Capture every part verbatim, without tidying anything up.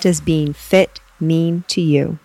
does being fit mean to you?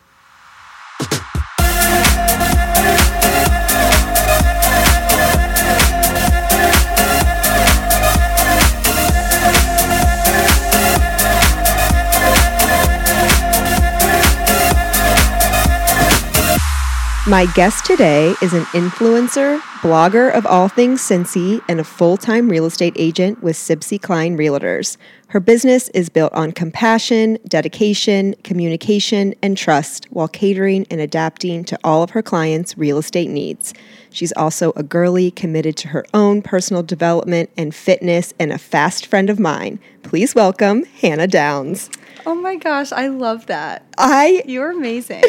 My guest today is an influencer, blogger of all things Cincy, and a full-time real estate agent with Sibcy Cline Realtors. Her business is built on compassion, dedication, communication, and trust while catering and adapting to all of her clients' real estate needs. She's also a girly committed to her own personal development and fitness, and a fast friend of mine. Please welcome Hannah Downs. Oh my gosh, I love that. I You're amazing.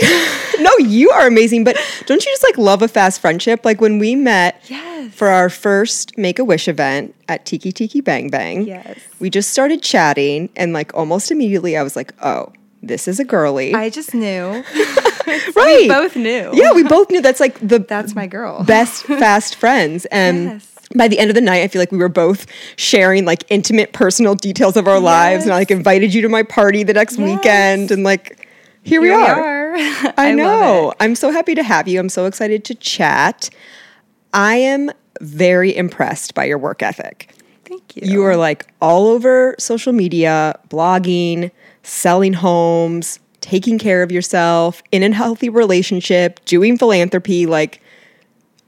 No, you are amazing, but don't you just like love a fast friendship? Like when we met yes. for our first Make-A-Wish event at Tiki Tiki Bang Bang, yes. we just started chatting and like almost immediately I was like, oh, this is a girly. I just knew. Right. We both knew. Yeah, we both knew. That's like the That's my girl. Best fast friends. And yes. by the end of the night, I feel like we were both sharing like intimate personal details of our yes. lives, and I like invited you to my party the next yes. weekend, and like here, here we are. We are. I know. I'm so happy to have you. I'm so excited to chat. I am very impressed by your work ethic. Thank you. You are like all over social media, blogging, selling homes, taking care of yourself, in a healthy relationship, doing philanthropy, like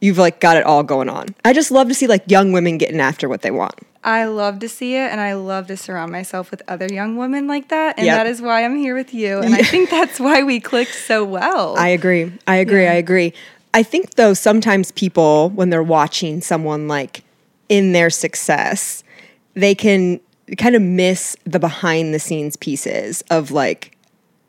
you've like got it all going on. I just love to see like young women getting after what they want. I love to see it, and I love to surround myself with other young women like that, and yep. that is why I'm here with you, and yeah. I think that's why we clicked so well. I agree. I agree. Yeah. I agree. I think, though, sometimes people, when they're watching someone like in their success, they can kind of miss the behind-the-scenes pieces of like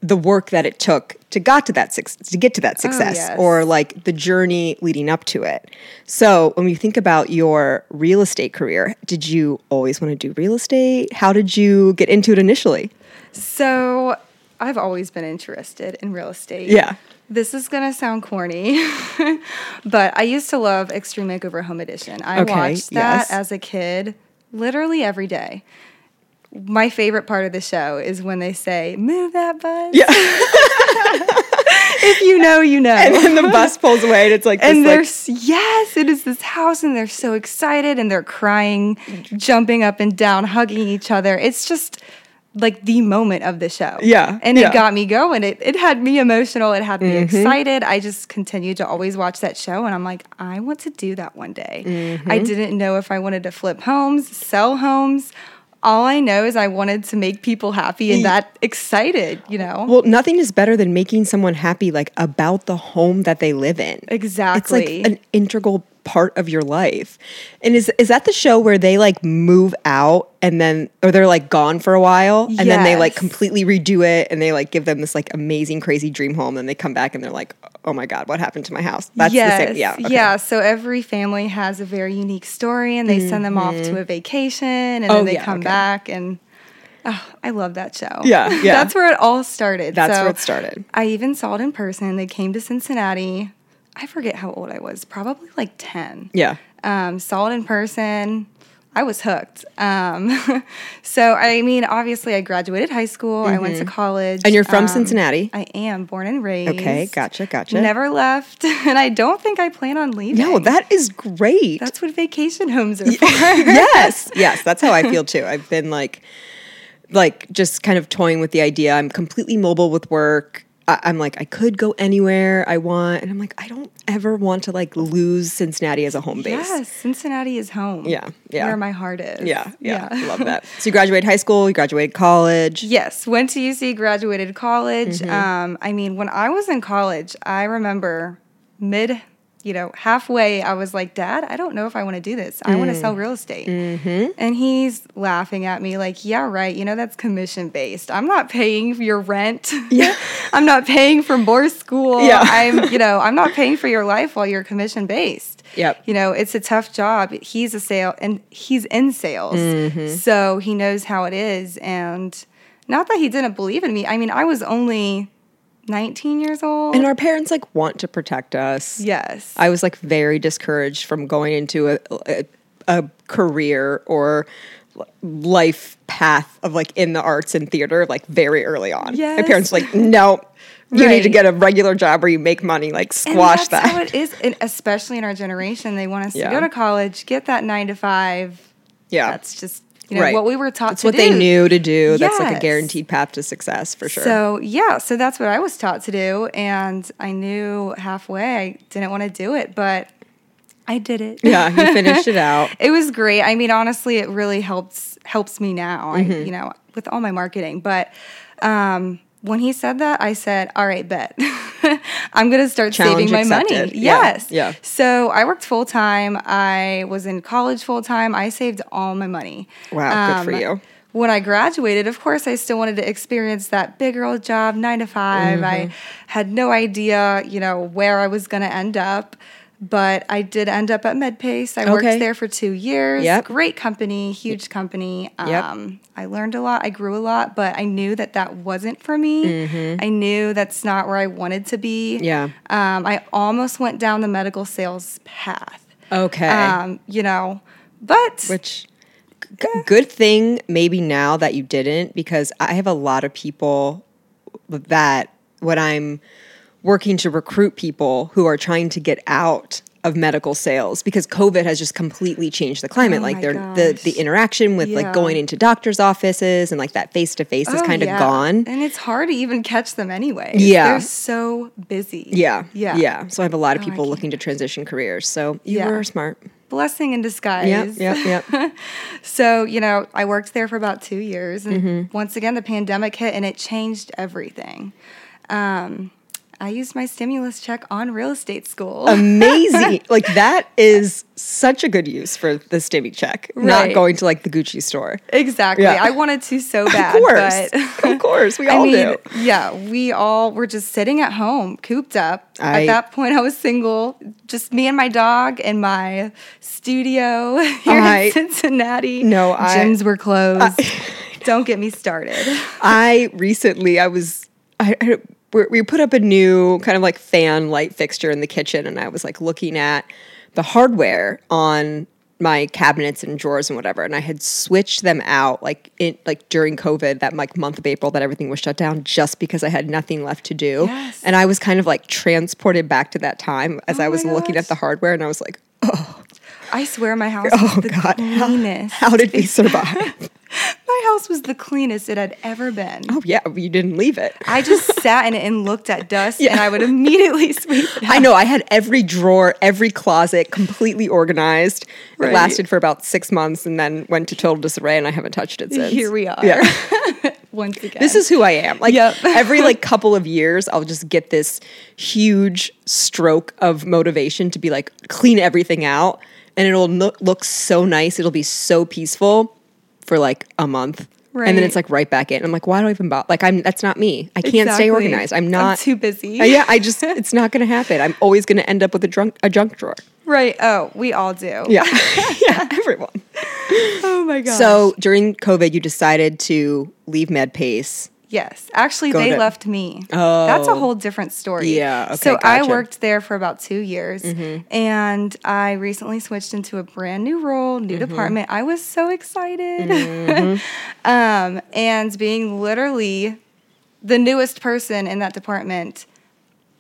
the work that it took to got to that to get to that success, oh, yes. or like the journey leading up to it. So when you think about your real estate career, did you always want to do real estate? How did you get into it initially? So I've always been interested in real estate. Yeah. This is going to sound corny, but I used to love Extreme Makeover Home Edition. I okay, watched that yes. as a kid literally every day. My favorite part of the show is when they say, move that bus. Yeah. If you know, you know. And then the bus pulls away and it's like and this. And like, yes, it is this house, and they're so excited and they're crying, jumping up and down, hugging each other. It's just like the moment of the show. Yeah. And yeah. it got me going. It it had me emotional. It had me mm-hmm. excited. I just continued to always watch that show, and I'm like, I want to do that one day. Mm-hmm. I didn't know if I wanted to flip homes, sell homes. All I know is I wanted to make people happy and that excited, you know? Well, nothing is better than making someone happy, like, about the home that they live in. Exactly. It's like an integral part of your life. And is is that the show where they, like, move out and then, or they're, like, gone for a while and yes. then they, like, completely redo it and they, like, give them this, like, amazing, crazy dream home and they come back and they're like, oh my God, what happened to my house? That's yes. the same. Yeah. Okay. Yeah. So every family has a very unique story, and they mm-hmm. send them off to a vacation, and oh, then they yeah, come okay. back. And oh, I love that show. Yeah. yeah. That's where it all started. That's so where it started. I even saw it in person. They came to Cincinnati. I forget how old I was, probably like ten. Yeah. Um, saw it in person. I was hooked. Um, so, I mean, obviously, I graduated high school. Mm-hmm. I went to college. And you're from um, Cincinnati? I am, born and raised. Okay, gotcha, gotcha. Never left, and I don't think I plan on leaving. No, that is great. That's what vacation homes are for. Yes, yes, that's how I feel, too. I've been, like, like just kind of toying with the idea. I'm completely mobile with work. I'm like, I could go anywhere I want. And I'm like, I don't ever want to like lose Cincinnati as a home base. Yes, Cincinnati is home. Yeah. Yeah. Where my heart is. Yeah. Yeah. yeah. I love that. So you graduated high school, you graduated college. Yes. Went to U C, graduated college. Mm-hmm. Um, I mean, when I was in college, I remember mid you know, halfway I was like, Dad, I don't know if I want to do this. I mm. want to sell real estate. Mm-hmm. And he's laughing at me like, yeah, right. You know, that's commission based. I'm not paying your rent. Yeah. I'm not paying for more school. Yeah. I'm, you know, I'm not paying for your life while you're commission based. Yep. You know, it's a tough job. He's a sale and he's in sales. Mm-hmm. So he knows how it is. And not that he didn't believe in me. I mean, I was only nineteen years old. And our parents like want to protect us. Yes. I was like very discouraged from going into a, a, a career or life path of like in the arts and theater like very early on. Yes. My parents were like, no, you right. need to get a regular job where you make money, like squash and that's that. That's how it is. And especially in our generation, they want us yeah. to go to college, get that nine to five. Yeah. That's just You know, right. what we were taught that's to do. That's what they knew to do. Yes. That's like a guaranteed path to success for sure. So, yeah. So that's what I was taught to do. And I knew halfway I didn't want to do it, but I did it. Yeah, you finished it out. It was great. I mean, honestly, it really helps helps me now, mm-hmm. I, you know, with all my marketing. But um, when he said that, I said, all right, bet. I'm going to start Challenge saving my accepted. money. Yes. Yeah. yeah. So I worked full time. I was in college full time. I saved all my money. Wow. Um, good for you. When I graduated, of course, I still wanted to experience that big girl job, nine to five. Mm-hmm. I had no idea, you know, where I was going to end up, but I did end up at MedPace. I okay. worked there for two years. Yep. Great company, huge company. Yep. Um, I learned a lot. I grew a lot, but I knew that that wasn't for me. Mm-hmm. I knew that's not where I wanted to be. Yeah. Um, I almost went down the medical sales path. Okay. Um, you know, but... Which, g- yeah. good thing maybe now that you didn't, because I have a lot of people that when I'm... working to recruit people who are trying to get out of medical sales because COVID has just completely changed the climate. Oh like they're, the the interaction with yeah. like going into doctor's offices and like that face-to-face oh, is kind yeah. of gone. And it's hard to even catch them anyway. Yeah. They're so busy. Yeah. Yeah. Yeah. So I have a lot of people oh, looking to transition careers. So you yeah. were smart. Blessing in disguise. Yeah, yeah, yeah. So, you know, I worked there for about two years. And mm-hmm. once again, the pandemic hit and it changed everything. Um I used my stimulus check on real estate school. Amazing. Like that is such a good use for the stimmy check. Right. Not going to like the Gucci store. Exactly. Yeah. I wanted to so bad. Of course. But of course. We all I mean, do. Yeah. We all were just sitting at home, cooped up. I, at that point, I was single. Just me and my dog in my studio here I, in Cincinnati. No, I. Gyms were closed. I, Don't get me started. I recently, I was... I. I We put up a new kind of like fan light fixture in the kitchen, and I was like looking at the hardware on my cabinets and drawers and whatever, and I had switched them out like in, like during COVID, that like month of April that everything was shut down, just because I had nothing left to do, yes. and I was kind of like transported back to that time as oh I was looking at the hardware, and I was like, oh, I swear my house oh is the God. cleanest. How, how did we survive? My house was the cleanest it had ever been. Oh, yeah. You didn't leave it. I just sat in it and looked at dust, yeah. and I would immediately sweep it out. I know. I had every drawer, every closet completely organized. Right. It lasted for about six months and then went to total disarray, and I haven't touched it since. Here we are. Yeah. Once again. This is who I am. Like yep. every like couple of years, I'll just get this huge stroke of motivation to be like, clean everything out, and it'll look, look so nice. It'll be so peaceful for like a month. Right. And then it's like right back in. I'm like, why do I even bother? Like, I'm, that's not me. I can't exactly. stay organized. I'm not I'm too busy. I, yeah. I just, it's not going to happen. I'm always going to end up with a drunk, a junk drawer. Right. Oh, we all do. Yeah. yeah. Everyone. Oh my gosh. So during COVID, you decided to leave MedPace. Yes. Actually, Go they to, left me. Oh. That's a whole different story. Yeah. Okay, so gotcha. I worked there for about two years, mm-hmm. and I recently switched into a brand new role, new mm-hmm. department. I was so excited. Mm-hmm. um, and being literally the newest person in that department,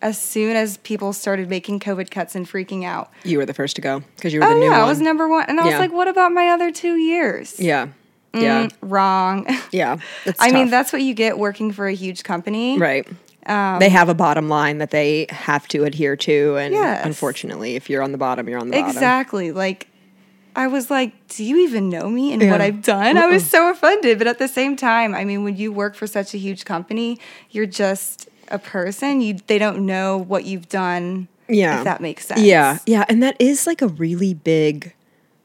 as soon as people started making COVID cuts and freaking out. You were the first to go because you were oh, the new yeah, one. I was number one. And I yeah. was like, what about my other two years? Yeah. Yeah. Mm, wrong. Yeah. I tough. mean, that's what you get working for a huge company. Right. Um, they have a bottom line that they have to adhere to. And yes. unfortunately, if you're on the bottom, you're on the exactly. bottom. Exactly. Like, I was like, do you even know me and yeah. what I've done? Uh-uh. I was so offended. But at the same time, I mean, when you work for such a huge company, you're just a person. You They don't know what you've done Yeah. If that makes sense. Yeah. Yeah. And that is like a really big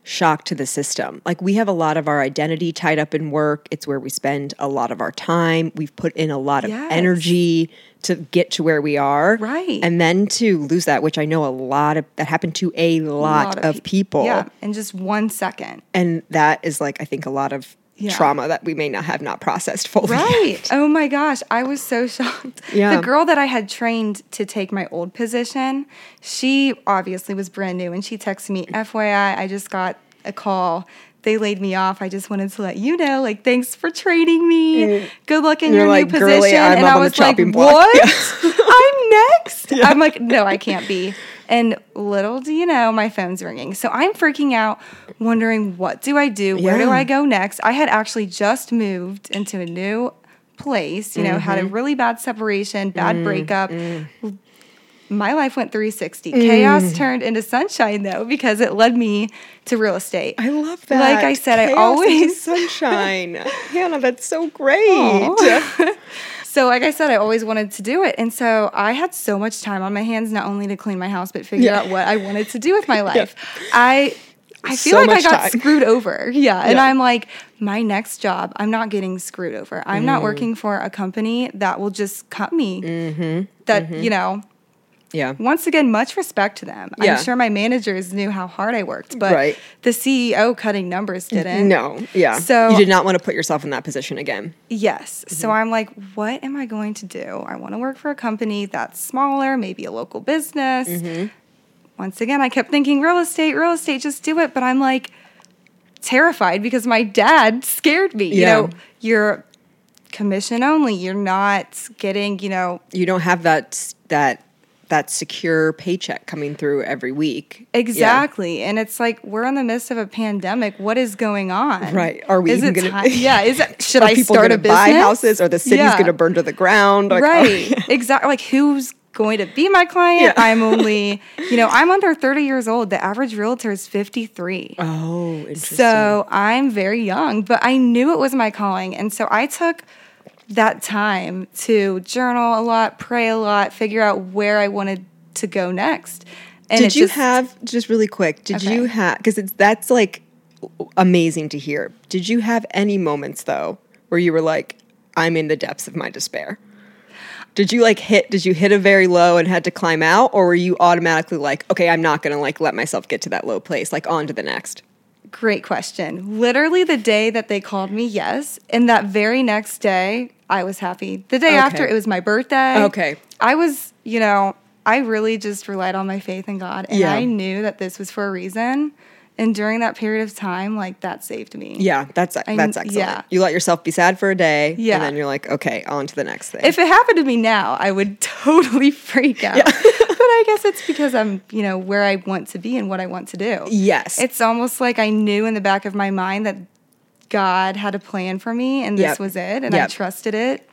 shock to the system. Like, we have a lot of our identity tied up in work. It's where we spend a lot of our time. We've put in a lot of yes. energy to get to where we are. Right. And then to lose that, which I know a lot of, that happened to a lot, a lot of, of people. Yeah. In just one second. And that is like, I think a lot of yeah. trauma that we may not have not processed fully. Right. Yet. Oh my gosh. I was so shocked. Yeah. The girl that I had trained to take my old position, she obviously was brand new, and she texted me, F Y I, I just got a call. They laid me off. I just wanted to let you know, like, thanks for training me. Mm. Good luck in You're your like, new position. Girly, I'm and up I was on the like, chopping block. What? Yeah. I'm next. Yeah. I'm like, no, I can't be. And little do you know, my phone's ringing. So I'm freaking out, wondering, what do I do? Where yeah. do I go next? I had actually just moved into a new place, you know, mm-hmm. had a really bad separation, bad mm. breakup. Mm. My life went three sixty. Mm. Chaos turned into sunshine, though, because it led me to real estate. I love that. Like I said, Chaos I always sunshine. Hannah, that's so great. So, like I said, I always wanted to do it, and so I had so much time on my hands, not only to clean my house, but figure yeah. out what I wanted to do with my life. Yeah. I. I feel so like I got time. Screwed over. Yeah. And yeah. I'm like, my next job, I'm not getting screwed over. I'm mm. not working for a company that will just cut me. Mm-hmm. That, mm-hmm. you know, yeah. once again, much respect to them. Yeah. I'm sure my managers knew how hard I worked, but right. the C E O cutting numbers didn't. No. Yeah. So you did not want to put yourself in that position again. Yes. Mm-hmm. So I'm like, what am I going to do? I want to work for a company that's smaller, maybe a local business. Mm-hmm. Once again, I kept thinking, real estate, real estate, just do it. But I'm like terrified because my dad scared me. Yeah. You know, you're commission only. You're not getting, you know. You don't have that that that secure paycheck coming through every week. Exactly. Yeah. And it's like, we're in the midst of a pandemic. What is going on? Right. Are we is even going to? Yeah. Is it, should I start a business? Buy houses? Or the city's yeah. going to burn to the ground? Like, right. Oh, yeah. Exactly. Like, who's going to be my client? Yeah. I'm only, you know, I'm under thirty years old. The average realtor is fifty-three. Oh, interesting. So I'm very young, but I knew it was my calling. And so I took that time to journal a lot, pray a lot, figure out where I wanted to go next. And did you just, have, just really quick, did okay. you have, because it's that's like amazing to hear. Did you have any moments though where you were like, I'm in the depths of my despair? Did you like hit, did you hit a very low and had to climb out, or were you automatically like, okay, I'm not going to like let myself get to that low place, like on to the next? Great question. Literally the day that they called me, yes. And that very next day, I was happy. The day okay. after, it was my birthday. Okay. I was, you know, I really just relied on my faith in God. And yeah. I knew that this was for a reason. And during that period of time, like, that saved me. Yeah, that's that's I, excellent. Yeah. You let yourself be sad for a day, yeah. and then you're like, okay, on to the next thing. If it happened to me now, I would totally freak out. Yeah. But I guess it's because I'm, you know, where I want to be and what I want to do. Yes. It's almost like I knew in the back of my mind that God had a plan for me, and this yep. was it, and yep. I trusted it.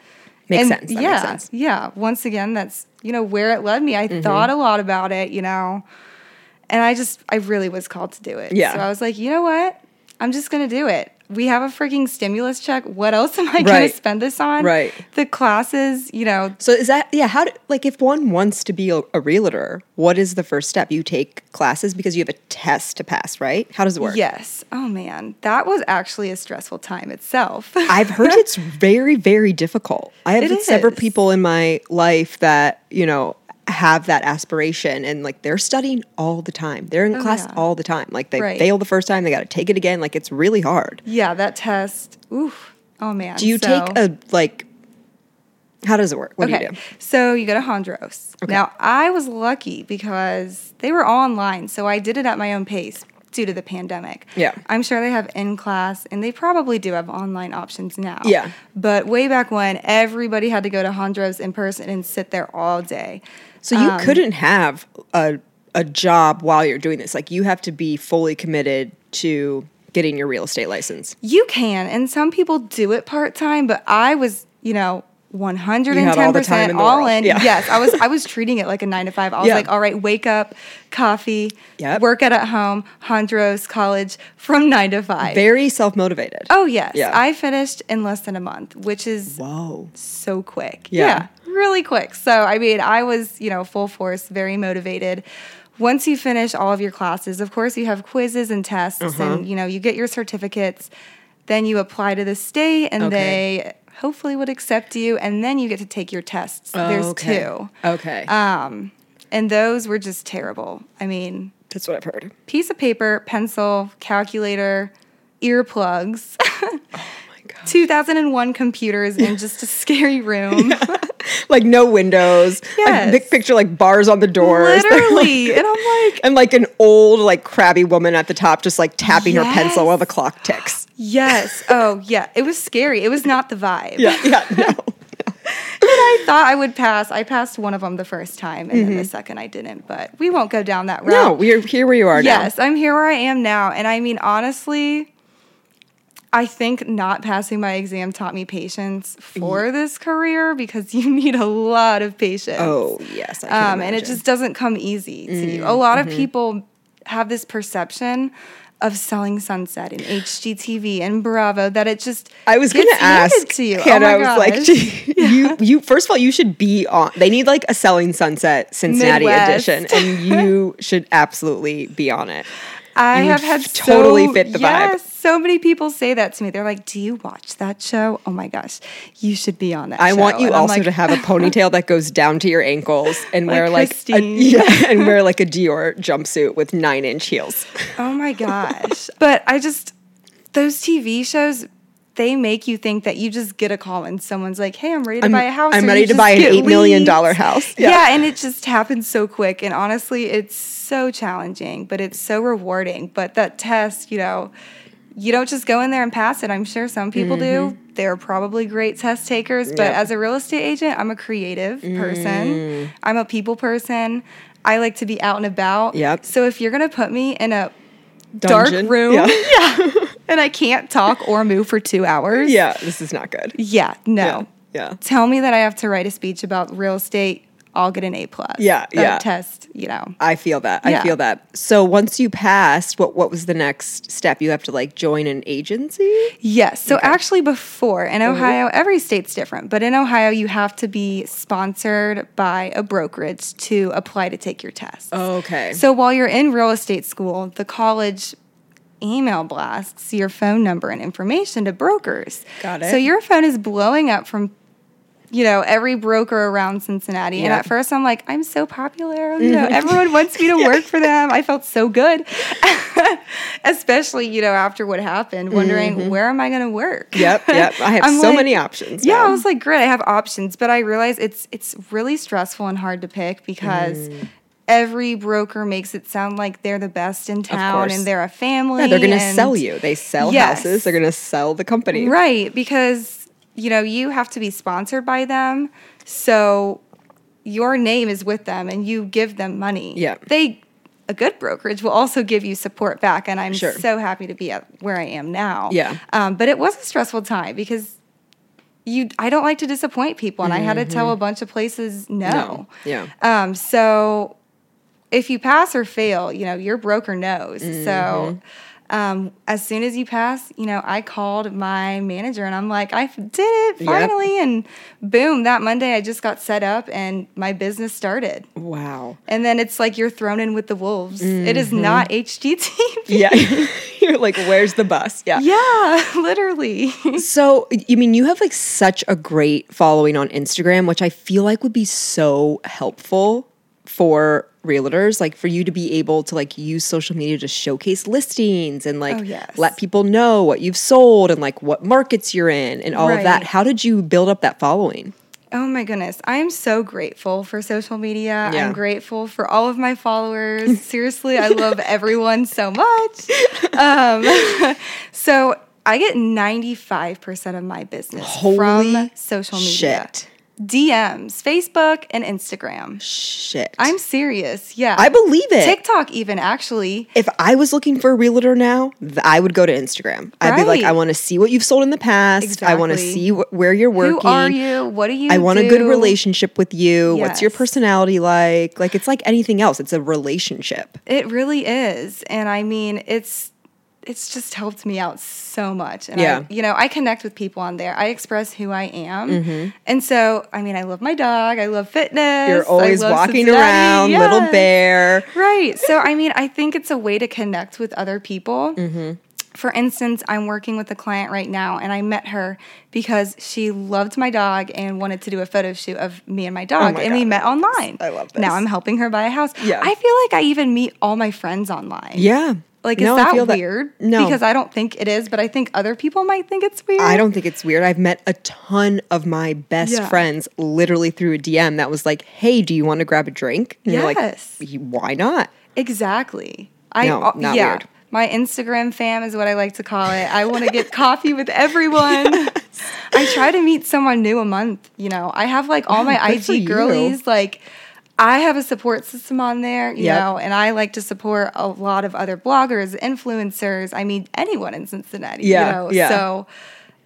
Makes and sense. That yeah, makes sense. Yeah. Once again, that's, you know, where it led me. I mm-hmm. thought a lot about it, you know. And I just, I really was called to do it. Yeah. So I was like, you know what? I'm just going to do it. We have a freaking stimulus check. What else am I right. going to spend this on? Right. The classes, you know. So is that, yeah, how, do, like if one wants to be a, a realtor, what is the first step? You take classes because you have a test to pass, right? How does it work? Yes. Oh man, that was actually a stressful time itself. I've heard it's very, very difficult. I have had several people in my life that, you know, have that aspiration and like they're studying all the time. They're in oh, class yeah. all the time. Like they right. fail the first time, they got to take it again. Like it's really hard. Yeah. That test. Oof. Oh man. Do you so, take a, like, how does it work? What okay. do you do? So you go to Hondros. Okay. Now I was lucky because they were all online. So I did it at my own pace due to the pandemic. Yeah. I'm sure they have in class and they probably do have online options now. Yeah. But way back when, everybody had to go to Hondros in person and sit there all day. So you um, couldn't have a a job while you're doing this. Like you have to be fully committed to getting your real estate license. You can. And some people do it part-time, but I was, you know, one hundred ten percent all, all in. Yeah. Yes. I was I was treating it like a nine to five. I was yeah. like, all right, wake up, coffee, yep. workout at home, Hondros, college from nine to five. Very self-motivated. Oh, yes. Yeah. I finished in less than a month, which is Whoa. So quick. Yeah. yeah. really quick. So, I mean, I was, you know, full force, very motivated. Once you finish all of your classes, of course, you have quizzes and tests, uh-huh. and, you know, you get your certificates. Then you apply to the state, and okay. they hopefully would accept you, and then you get to take your tests. Oh, There's okay. two. Okay. Um, and those were just terrible. I mean... That's what I've heard. Piece of paper, pencil, calculator, earplugs. Oh, my God. two thousand one computers in just a scary room. Yeah. Like, no windows. Yes. Like, big picture, like, bars on the doors. Literally. Like, and I'm like... And, like, an old, like, crabby woman at the top just, like, tapping yes. her pencil while the clock ticks. Yes. Oh, yeah. It was scary. It was not the vibe. Yeah, yeah, no. And I thought I would pass. I passed one of them the first time, and mm-hmm. then the second I didn't. But we won't go down that route. No, we're here where you are now. Yes, I'm here where I am now. And, I mean, honestly... I think not passing my exam taught me patience for this career because you need a lot of patience. Oh, yes. I can um, and it just doesn't come easy to mm, you. A lot mm-hmm. of people have this perception of Selling Sunset and H G T V and Bravo that it just I was gets gonna ask to you. Hannah, oh my gosh. I was like, yeah. you you first of all, you should be on they need like a Selling Sunset Cincinnati Midwest. Edition, and you should absolutely be on it. I you have had totally so, fit the yes, vibe. So many people say that to me. They're like, "Do you watch that show? Oh my gosh, you should be on that." I show. want you and also like, to have a ponytail that goes down to your ankles and like wear like a, yeah, and wear like a Dior jumpsuit with nine inch heels. Oh my gosh! But I just those T V shows. They make you think that you just get a call and someone's like, hey, I'm ready to I'm, buy a house. I'm ready to buy an eight million dollars house. Yeah. yeah, and it just happens so quick. And honestly, it's so challenging, but it's so rewarding. But that test, you know, you don't just go in there and pass it. I'm sure some people mm-hmm. do. They're probably great test takers. But yep. as a real estate agent, I'm a creative mm. person. I'm a people person. I like to be out and about. Yep. So if you're going to put me in a dungeon. Dark room. Yeah. yeah. And I can't talk or move for two hours. Yeah, this is not good. Yeah, no. Yeah, yeah. Tell me that I have to write a speech about real estate, I'll get an A plus. Yeah, yeah. Test, you know. I feel that. Yeah. I feel that. So once you passed, what what was the next step? You have to like join an agency? Yes. So okay. actually before, in Ohio, mm-hmm. every state's different, but in Ohio you have to be sponsored by a brokerage to apply to take your test. Oh, okay. So while you're in real estate school, the college email blasts your phone number and information to brokers. Got it. So your phone is blowing up from, you know, every broker around Cincinnati. Yeah. And at first I'm like, I'm so popular. You know, everyone wants me to work for them. I felt so good. Especially, you know, after what happened, wondering mm-hmm. where am I going to work? Yep, yep. I have so like, many options. Yeah, now. I was like, great, I have options. But I realized it's, it's really stressful and hard to pick because mm. every broker makes it sound like they're the best in town and they're a family. Yeah, they're going to sell you. They sell yes. houses. They're going to sell the company. Right, because, you know, you have to be sponsored by them. So your name is with them and you give them money. Yeah. They, a good brokerage will also give you support back. And I'm sure. so happy to be at where I am now. Yeah. Um, but it was a stressful time because you, I don't like to disappoint people. And mm-hmm. I had to tell a bunch of places no. no. Yeah. Um, so... If you pass or fail, you know, your broker knows. Mm-hmm. So um, as soon as you pass, you know, I called my manager and I'm like, I did it finally. Yep. And boom, that Monday I just got set up and my business started. Wow. And then it's like you're thrown in with the wolves. Mm-hmm. It is not H G T V. Yeah. You're like, where's the bus? Yeah. Yeah, literally. So, you mean, you have like such a great following on Instagram, which I feel like would be so helpful for realtors, like for you to be able to like use social media to showcase listings and like oh, yes. let people know what you've sold and like what markets you're in and all right. of that. How did you build up that following? Oh my goodness. I am so grateful for social media. Yeah. I'm grateful for all of my followers. Seriously, I love everyone so much. Um, so I get ninety-five percent of my business Holy from social media. Shit. D Ms, Facebook, and Instagram. Shit. I'm serious. Yeah. I believe it. TikTok even, actually. If I was looking for a realtor now, th- I would go to Instagram. Right. I'd be like, I want to see what you've sold in the past. Exactly. I want to see wh- where you're working. Who are you? What do you I do? I want a good relationship with you. Yes. What's your personality like? Like, it's like anything else. It's a relationship. It really is. And I mean, it's it's just helped me out so much. And yeah. I, you know, I connect with people on there. I express who I am. Mm-hmm. And so, I mean, I love my dog. I love fitness. You're always walking Cincinnati. around, yes. Little bear. Right. So, I mean, I think it's a way to connect with other people. Mm-hmm. For instance, I'm working with a client right now, and I met her because she loved my dog and wanted to do a photo shoot of me and my dog, oh my and God, we met I online. This. I love this. Now I'm helping her buy a house. Yeah. I feel like I even meet all my friends online. Yeah. Like, is no, that weird? That, no. Because I don't think it is, but I think other people might think it's weird. I don't think it's weird. I've met a ton of my best yeah. friends literally through a D M that was like, hey, do you want to grab a drink? And yes. You're like, why not? Exactly. I, no, not yeah. weird. My Instagram fam is what I like to call it. I want to get coffee with everyone. Yes. I try to meet someone new a month, you know. I have, like, all my oh, I G girlies. You. Like, I have a support system on there, you yep. know, and I like to support a lot of other bloggers, influencers. I mean, anyone in Cincinnati, yeah, you know. Yeah. So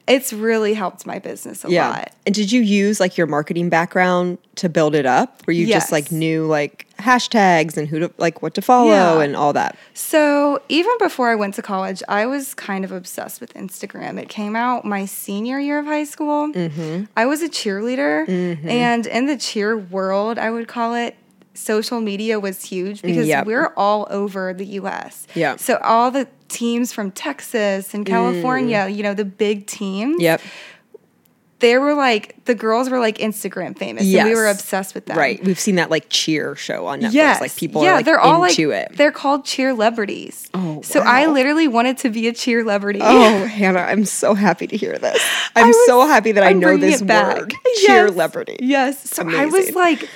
it's really helped my business a yeah. lot. And did you use, like, your marketing background to build it up? Were you yes. just, like, knew, like, hashtags and who to, like, what to follow yeah. and all that? So even before I went to college, I was kind of obsessed with Instagram. It came out my senior year of high school. Mm-hmm. I was a cheerleader, mm-hmm. and in the cheer world, I would call it, social media was huge because yep. we're all over the U S Yeah. So all the teams from Texas and California, mm. you know, the big teams. Yep. They were like, the girls were like Instagram famous. Yes. And we were obsessed with them. Right. We've seen that, like, cheer show on Netflix. Yes. Like, people yeah, are like they're all into like, it. They're called cheerlebrities. Oh, wow. So I literally wanted to be a cheerlebrity. Oh, Hannah, I'm so happy to hear this. I'm was, so happy that I'm I know this word. Yes. Cheerlebrity. Yes. So amazing. I was like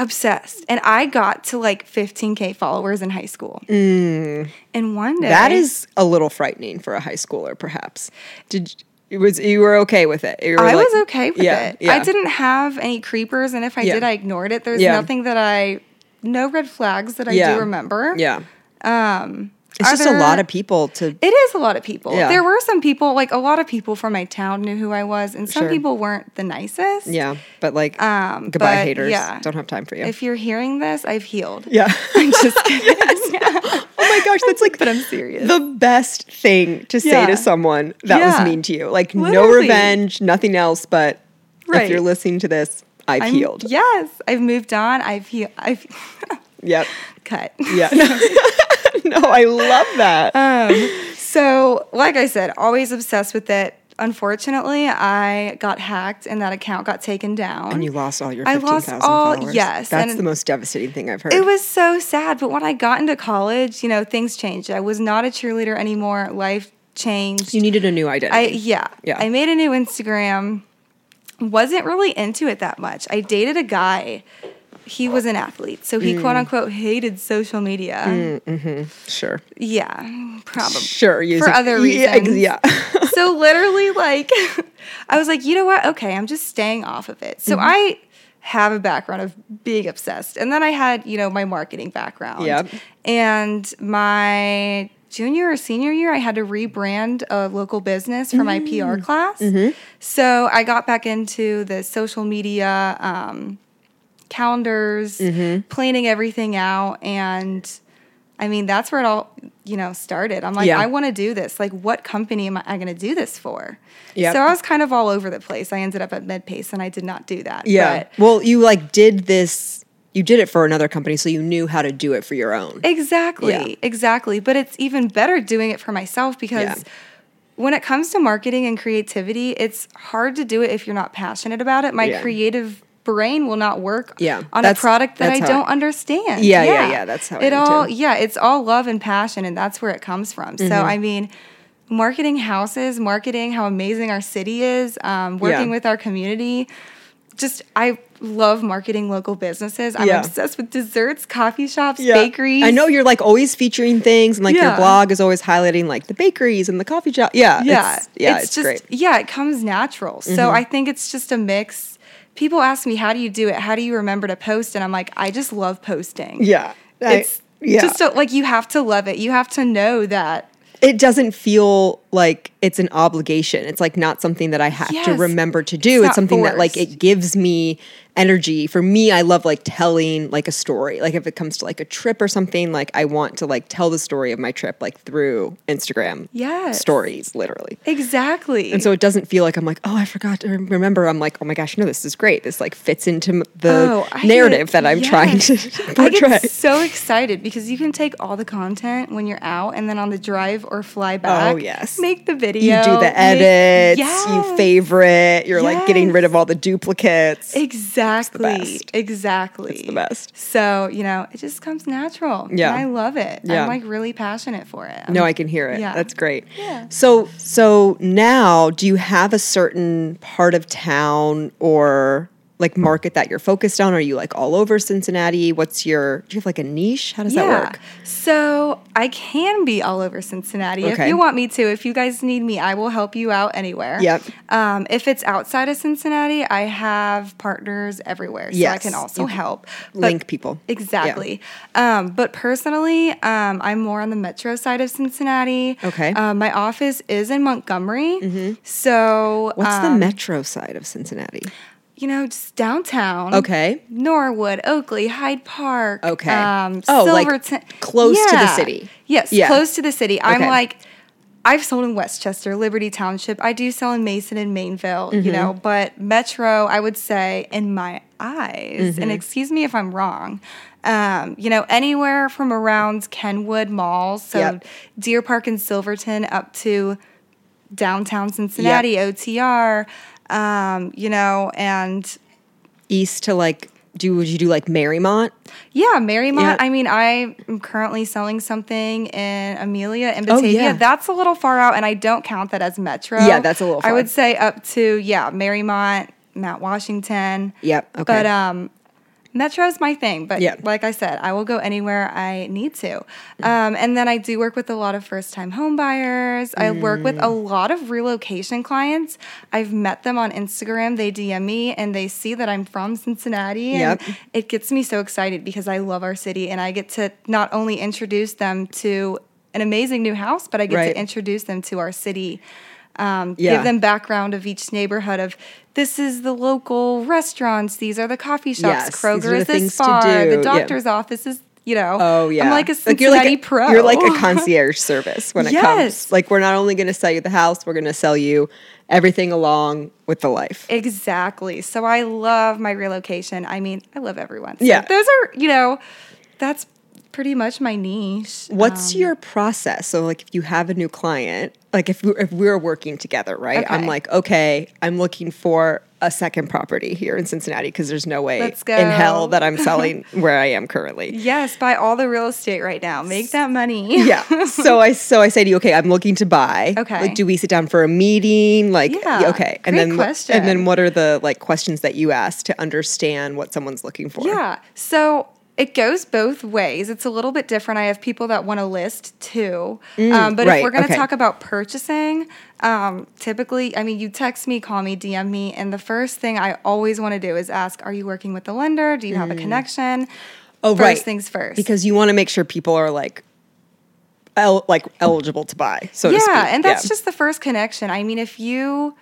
obsessed. And I got to like fifteen K followers in high school. Mm. And one day. That is a little frightening for a high schooler, perhaps. Did you? It was you were okay with it. You were I like, was okay with yeah, it. Yeah. I didn't have any creepers, and if I yeah. did, I ignored it. There's yeah. nothing that I, no red flags that I yeah. do remember. Yeah. Um, it's just there, a lot of people to. It is a lot of people. Yeah. There were some people, like a lot of people from my town knew who I was, and some sure. people weren't the nicest. Yeah, but like um, goodbye but haters. Yeah. Don't have time for you. If you're hearing this, I've healed. Yeah, I'm just kidding. Yeah. Oh my gosh, that's like but I'm serious. The best thing to say yeah. to someone that yeah. was mean to you. Like literally. No revenge, nothing else, but right. if you're listening to this, I've I'm, healed. Yes, I've moved on. I've healed. I've Yep. Cut. Yeah. No, I love that. Um, so, like I said, always obsessed with it. Unfortunately, I got hacked and that account got taken down. And you lost all your fifteen thousand followers. Yes. That's the most devastating thing I've heard. It was so sad. But when I got into college, you know, things changed. I was not a cheerleader anymore. Life changed. You needed a new identity. I, yeah. yeah. I made a new Instagram. Wasn't really into it that much. I dated a guy. He was an athlete, so he, mm. quote-unquote, hated social media. Mm, mm-hmm. Sure. Yeah, probably. Sure. For a, other reasons. Yeah. yeah. So literally, like, I was like, you know what? Okay, I'm just staying off of it. So mm-hmm. I have a background of being obsessed. And then I had, you know, my marketing background. Yep. And my junior or senior year, I had to rebrand a local business for mm. my P R class. Mm-hmm. So I got back into the social media um calendars, mm-hmm. planning everything out. And I mean, that's where it all, you know, started. I'm like, yeah. I want to do this. Like, what company am I going to do this for? Yep. So I was kind of all over the place. I ended up at MedPace and I did not do that. Yeah. But well, you like did this, you did it for another company, so you knew how to do it for your own. Exactly. Yeah. Exactly. But it's even better doing it for myself because yeah. when it comes to marketing and creativity, it's hard to do it if you're not passionate about it. My yeah. creative brain will not work yeah, on a product that I don't I, understand. Yeah, yeah, yeah, yeah. That's how it I all. Too. Yeah, it's all love and passion, and that's where it comes from. Mm-hmm. So, I mean, marketing houses, marketing how amazing our city is, um, working yeah. with our community. Just, I love marketing local businesses. I'm yeah. obsessed with desserts, coffee shops, yeah. bakeries. I know you're like always featuring things, and like yeah. your blog is always highlighting like the bakeries and the coffee shop. Yeah, yeah, it's, yeah, it's, it's just great. Yeah, it comes natural. Mm-hmm. So I think it's just a mix. People ask me, how do you do it? How do you remember to post? And I'm like, I just love posting. Yeah. I, it's yeah. just so, like, you have to love it. You have to know that. It doesn't feel like it's an obligation. It's like not something that I have yes. to remember to do. It's, it's something forced. That like it gives me energy. For me, I love like telling like a story. Like if it comes to like a trip or something, like I want to like tell the story of my trip like through Instagram yes. stories, literally. Exactly. And so it doesn't feel like I'm like, oh, I forgot to remember. I'm like, oh my gosh, no, this is great. This like fits into the oh, narrative get, that I'm yes. trying to portray. I get so excited because you can take all the content when you're out and then on the drive or fly back. Oh, yes. Make the video. You do the edits. Make, yes. You favorite. You're yes. like getting rid of all the duplicates. Exactly. It's the best. Exactly. It's the best. So, you know, it just comes natural. Yeah. And I love it. Yeah. I'm like really passionate for it. I'm no, like, I can hear it. Yeah. That's great. Yeah. So, so now do you have a certain part of town or like market that you're focused on? Are you like all over Cincinnati? What's your, do you have like a niche? How does yeah. that work? So I can be all over Cincinnati okay. if you want me to. If you guys need me, I will help you out anywhere. Yep. Um, if it's outside of Cincinnati, I have partners everywhere. So yes. I can also you help. But link people. Exactly. Yeah. Um, but personally, um, I'm more on the metro side of Cincinnati. Okay. Um, my office is in Montgomery. Mm-hmm. So. What's um, the metro side of Cincinnati? You know, just downtown. Okay. Norwood, Oakley, Hyde Park. Okay. Um, oh, Silverton. Like close yeah. to the city. Yes, yeah. close to the city. Okay. I'm like, I've sold in Westchester, Liberty Township. I do sell in Mason and Mainville, mm-hmm. you know. But metro, I would say, in my eyes, mm-hmm. and excuse me if I'm wrong, um, you know, anywhere from around Kenwood Mall, so yep. Deer Park and Silverton up to downtown Cincinnati, yep. O T R, Um, you know, and east to like, do, would you do like Marymount? Yeah, Marymount. Yeah. I mean, I am currently selling something in Amelia and Batavia. Oh, yeah. That's a little far out and I don't count that as metro. Yeah, that's a little far. I would say up to, yeah, Marymount, Mount Washington. Yep. Okay. But, um, metro is my thing, but yeah. like I said, I will go anywhere I need to. Um, and then I do work with a lot of first-time home buyers. I mm. work with a lot of relocation clients. I've met them on Instagram. They D M me, and they see that I'm from Cincinnati. And yep. it gets me so excited because I love our city, and I get to not only introduce them to an amazing new house, but I get right. to introduce them to our city. Um, yeah. Give them background of each neighborhood of this is the local restaurants, these are the coffee shops, yes, Kroger is this bar, the doctor's yeah. office is, you know. Oh, yeah. I'm like a Cincinnati like you're like a, pro. You're like a concierge service when it yes. comes. Like we're not only going to sell you the house, we're going to sell you everything along with the life. Exactly. So I love my relocation. I mean, I love everyone. So yeah. Those are, you know, that's pretty much my niche. What's um, your process? So like if you have a new client, like if we, if we're working together, right? Okay. I'm like, okay, I'm looking for a second property here in Cincinnati because there's no way in hell that I'm selling where I am currently. Yes, buy all the real estate right now. Make that money. yeah. So I so I say to you, okay, I'm looking to buy. Okay. Like, do we sit down for a meeting? Like, yeah. Okay. And Great then question. And then what are the like questions that you ask to understand what someone's looking for? Yeah. So it goes both ways. It's a little bit different. I have people that want to list too. Mm, um, but right, if we're going to okay. talk about purchasing, um, typically, I mean, you text me, call me, D M me. And the first thing I always want to do is ask, are you working with the lender? Do you have mm. a connection? Oh, first right. First things first. Because you want to make sure people are like, el- like eligible to buy, so yeah, to speak. Yeah, and that's yeah. just the first connection. I mean, if you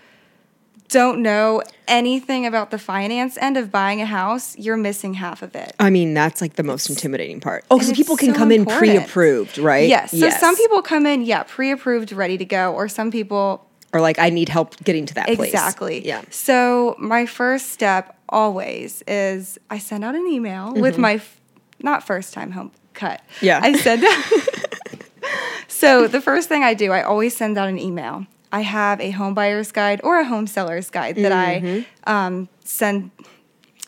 don't know anything about the finance end of buying a house, you're missing half of it. I mean, that's like the most intimidating part. Oh, because people can come in pre-approved, right? Yes. So some people come in, yeah, pre-approved, ready to go, or some people or like, I need help getting to that place. Exactly. Yeah. So my first step always is I send out an email mm-hmm. with my, f- not first time home cut. Yeah. I send out. So the first thing I do, I always send out an email. I have a home buyer's guide or a home seller's guide that mm-hmm. I um, send,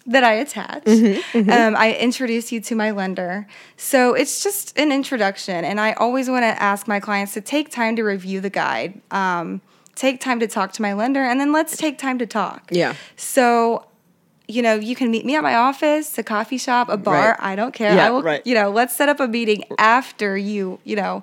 that I attach. Mm-hmm, mm-hmm. Um, I introduce you to my lender. So it's just an introduction. And I always want to ask my clients to take time to review the guide, um, take time to talk to my lender, and then let's take time to talk. Yeah. So, you know, you can meet me at my office, a coffee shop, a bar. Right. I don't care. Yeah, I will, right. you know, let's set up a meeting after you, you know,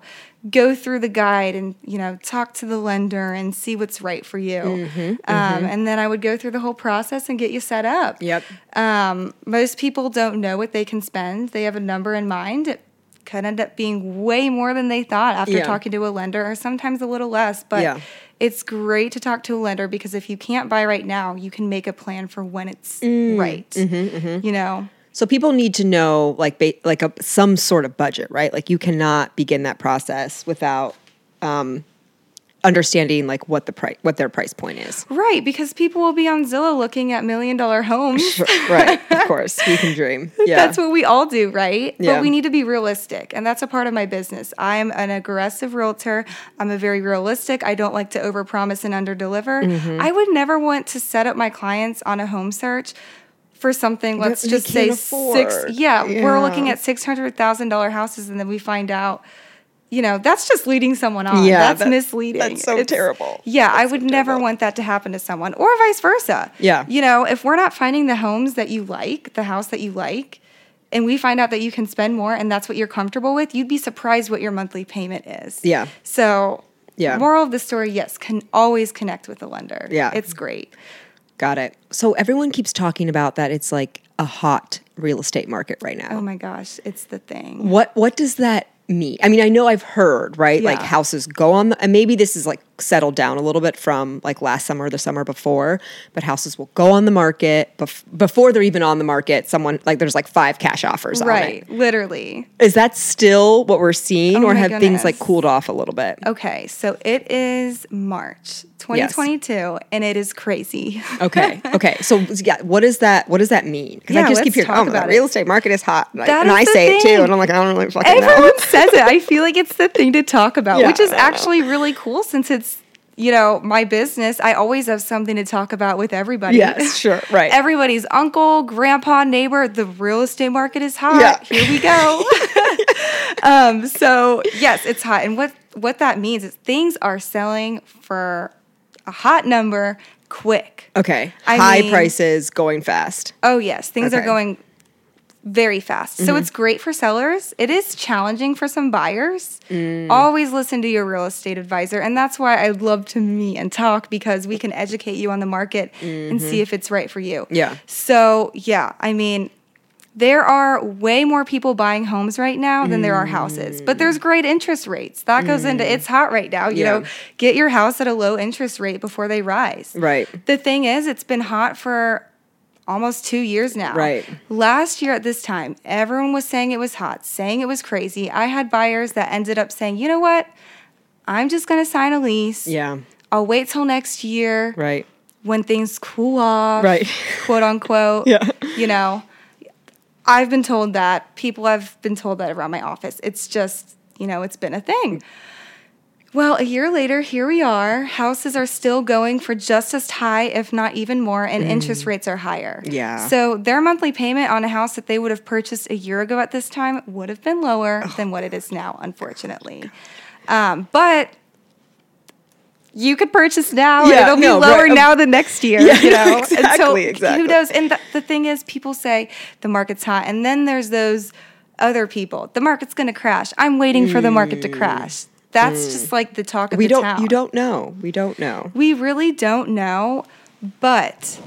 go through the guide and, you know, talk to the lender and see what's right for you. Mm-hmm, um, mm-hmm. And then I would go through the whole process and get you set up. Yep. Um, most people don't know what they can spend. They have a number in mind. could end up being way more than they thought after yeah. talking to a lender, or sometimes a little less. But yeah. it's great to talk to a lender, because if you can't buy right now, you can make a plan for when it's mm. right, mm-hmm, mm-hmm. you know? So people need to know like ba- like a, some sort of budget, right? Like you cannot begin that process without um, understanding like what the price, what their price point is. Right, because people will be on Zillow looking at million dollar homes. Sure, right, of course, we can dream. Yeah. That's what we all do, right? Yeah. But we need to be realistic, and that's a part of my business. I'm an aggressive realtor. I'm a very realistic. I don't like to overpromise and underdeliver. Mm-hmm. I would never want to set up my clients on a home search for something, let's that just say afford. six. Yeah, yeah, we're looking at six hundred thousand dollar houses, and then we find out, you know, that's just leading someone on. Yeah, that's that, misleading. That's so it's, terrible. Yeah, that's I would so never terrible. want that to happen to someone, or vice versa. Yeah, you know, if we're not finding the homes that you like, the house that you like, and we find out that you can spend more, and that's what you're comfortable with, you'd be surprised what your monthly payment is. Yeah. So, yeah. Moral of the story: yes, can always connect with the lender. Yeah, it's great. Got it. So everyone keeps talking about that. It's like a hot real estate market right now. Oh my gosh, it's the thing. What What does that mean? I mean, I know I've heard, right? Yeah. Like houses go on, the, and maybe this is like settled down a little bit from like last summer or the summer before, but houses will go on the market bef- before they're even on the market. Someone like there's like five cash offers right, on it. Right, literally. Is that still what we're seeing oh or have goodness. things like cooled off a little bit? Okay, so it is March twenty twenty-two yes. and it is crazy. Okay, okay. So yeah, what is that? What does that mean? Because yeah, I just keep hearing, oh, the real estate market is hot. And, that I, and I say thing. it too, and I'm like, I don't really fucking Everyone know. Everyone says it. I feel like it's the thing to talk about, yeah, which is actually know. really cool since it's, you know, my business, I always have something to talk about with everybody. Yes, sure, right. Everybody's uncle, grandpa, neighbor, the real estate market is hot. Yeah. Here we go. um, so, yes, it's hot. And what, what that means is things are selling for a hot number quick. Okay. I High mean, prices going fast. Oh, yes. Things okay. are going very fast. Mm-hmm. So it's great for sellers. It is challenging for some buyers. Mm. Always listen to your real estate advisor. And that's why I love to meet and talk, because we can educate you on the market mm-hmm. and see if it's right for you. Yeah. So, yeah, I mean, there are way more people buying homes right now than mm. there are houses. But there's great interest rates. That goes mm. into it's hot right now. You yeah. know, get your house at a low interest rate before they rise. Right. The thing is, it's been hot for almost two years now. Right. Last year at this time, everyone was saying it was hot, saying it was crazy. I had buyers that ended up saying, you know what? I'm just going to sign a lease. Yeah. I'll wait till next year. Right. When things cool off. Right. Quote unquote. yeah. You know, I've been told that. People have been told that around my office. It's just, you know, it's been a thing. Well, a year later, here we are. Houses are still going for just as high, if not even more, and mm. interest rates are higher. Yeah. So their monthly payment on a house that they would have purchased a year ago at this time would have been lower oh. than what it is now, unfortunately. Um, but you could purchase now, yeah, and it'll no, be lower right. now than next year. Yeah, you know? exactly, and so exactly. Who knows? And th- the thing is, people say the market's hot, and then there's those other people. The market's going to crash. I'm waiting mm. for the market to crash. That's mm. just like the talk of we the don't, town. You don't know. We don't know. We really don't know, but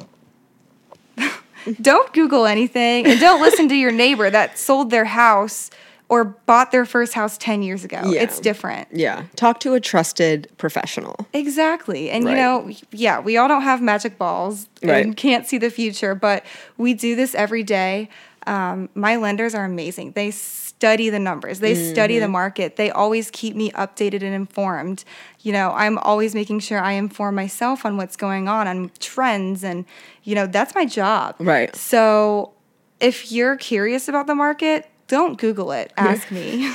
don't Google anything and don't listen to your neighbor that sold their house or bought their first house ten years ago. Yeah. It's different. Yeah. Talk to a trusted professional. Exactly. And, right. you know, yeah, we all don't have magic balls right. and can't see the future, but we do this every day. Um, my lenders are amazing. They study the numbers. They mm-hmm. study the market. They always keep me updated and informed. You know, I'm always making sure I inform myself on what's going on, on trends, and, you know, that's my job. Right. So if you're curious about the market, don't Google it. Ask me.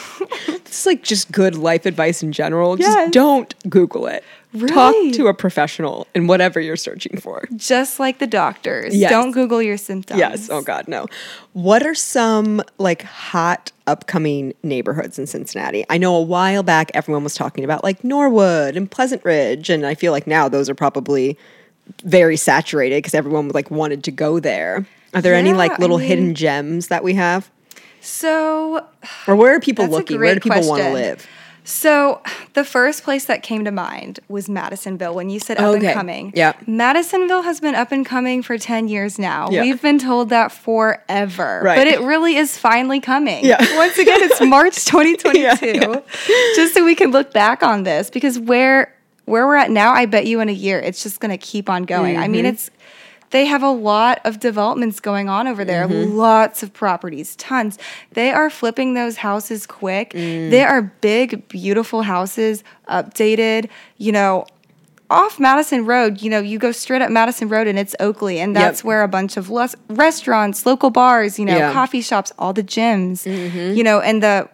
It's like just good life advice in general. Yes. Just don't Google it. Right. Talk to a professional in whatever you're searching for. Just like the doctors. Yes. Don't Google your symptoms. Yes. Oh, God, no. What are some like hot upcoming neighborhoods in Cincinnati? I know a while back everyone was talking about like Norwood and Pleasant Ridge, and I feel like now those are probably very saturated because everyone like wanted to go there. Are there yeah, any like little I mean, hidden gems that we have? So, or where are people looking? Where do people question. want to live? So the first place that came to mind was Madisonville when you said up okay. and coming. Yeah. Madisonville has been up and coming for ten years now. Yeah. We've been told that forever. Right. But it really is finally coming. Yeah. Once again, it's March twenty twenty-two. Yeah, yeah. Just so we can look back on this, because where where we're at now, I bet you in a year, it's just going to keep on going. Mm-hmm. I mean, it's they have a lot of developments going on over there, mm-hmm. lots of properties, tons. They are flipping those houses quick. Mm. They are big, beautiful houses, updated, you know, off Madison Road. You know, you go straight up Madison Road and it's Oakley, and that's yep. where a bunch of les- restaurants, local bars, you know, yeah. coffee shops, all the gyms, mm-hmm. you know, and the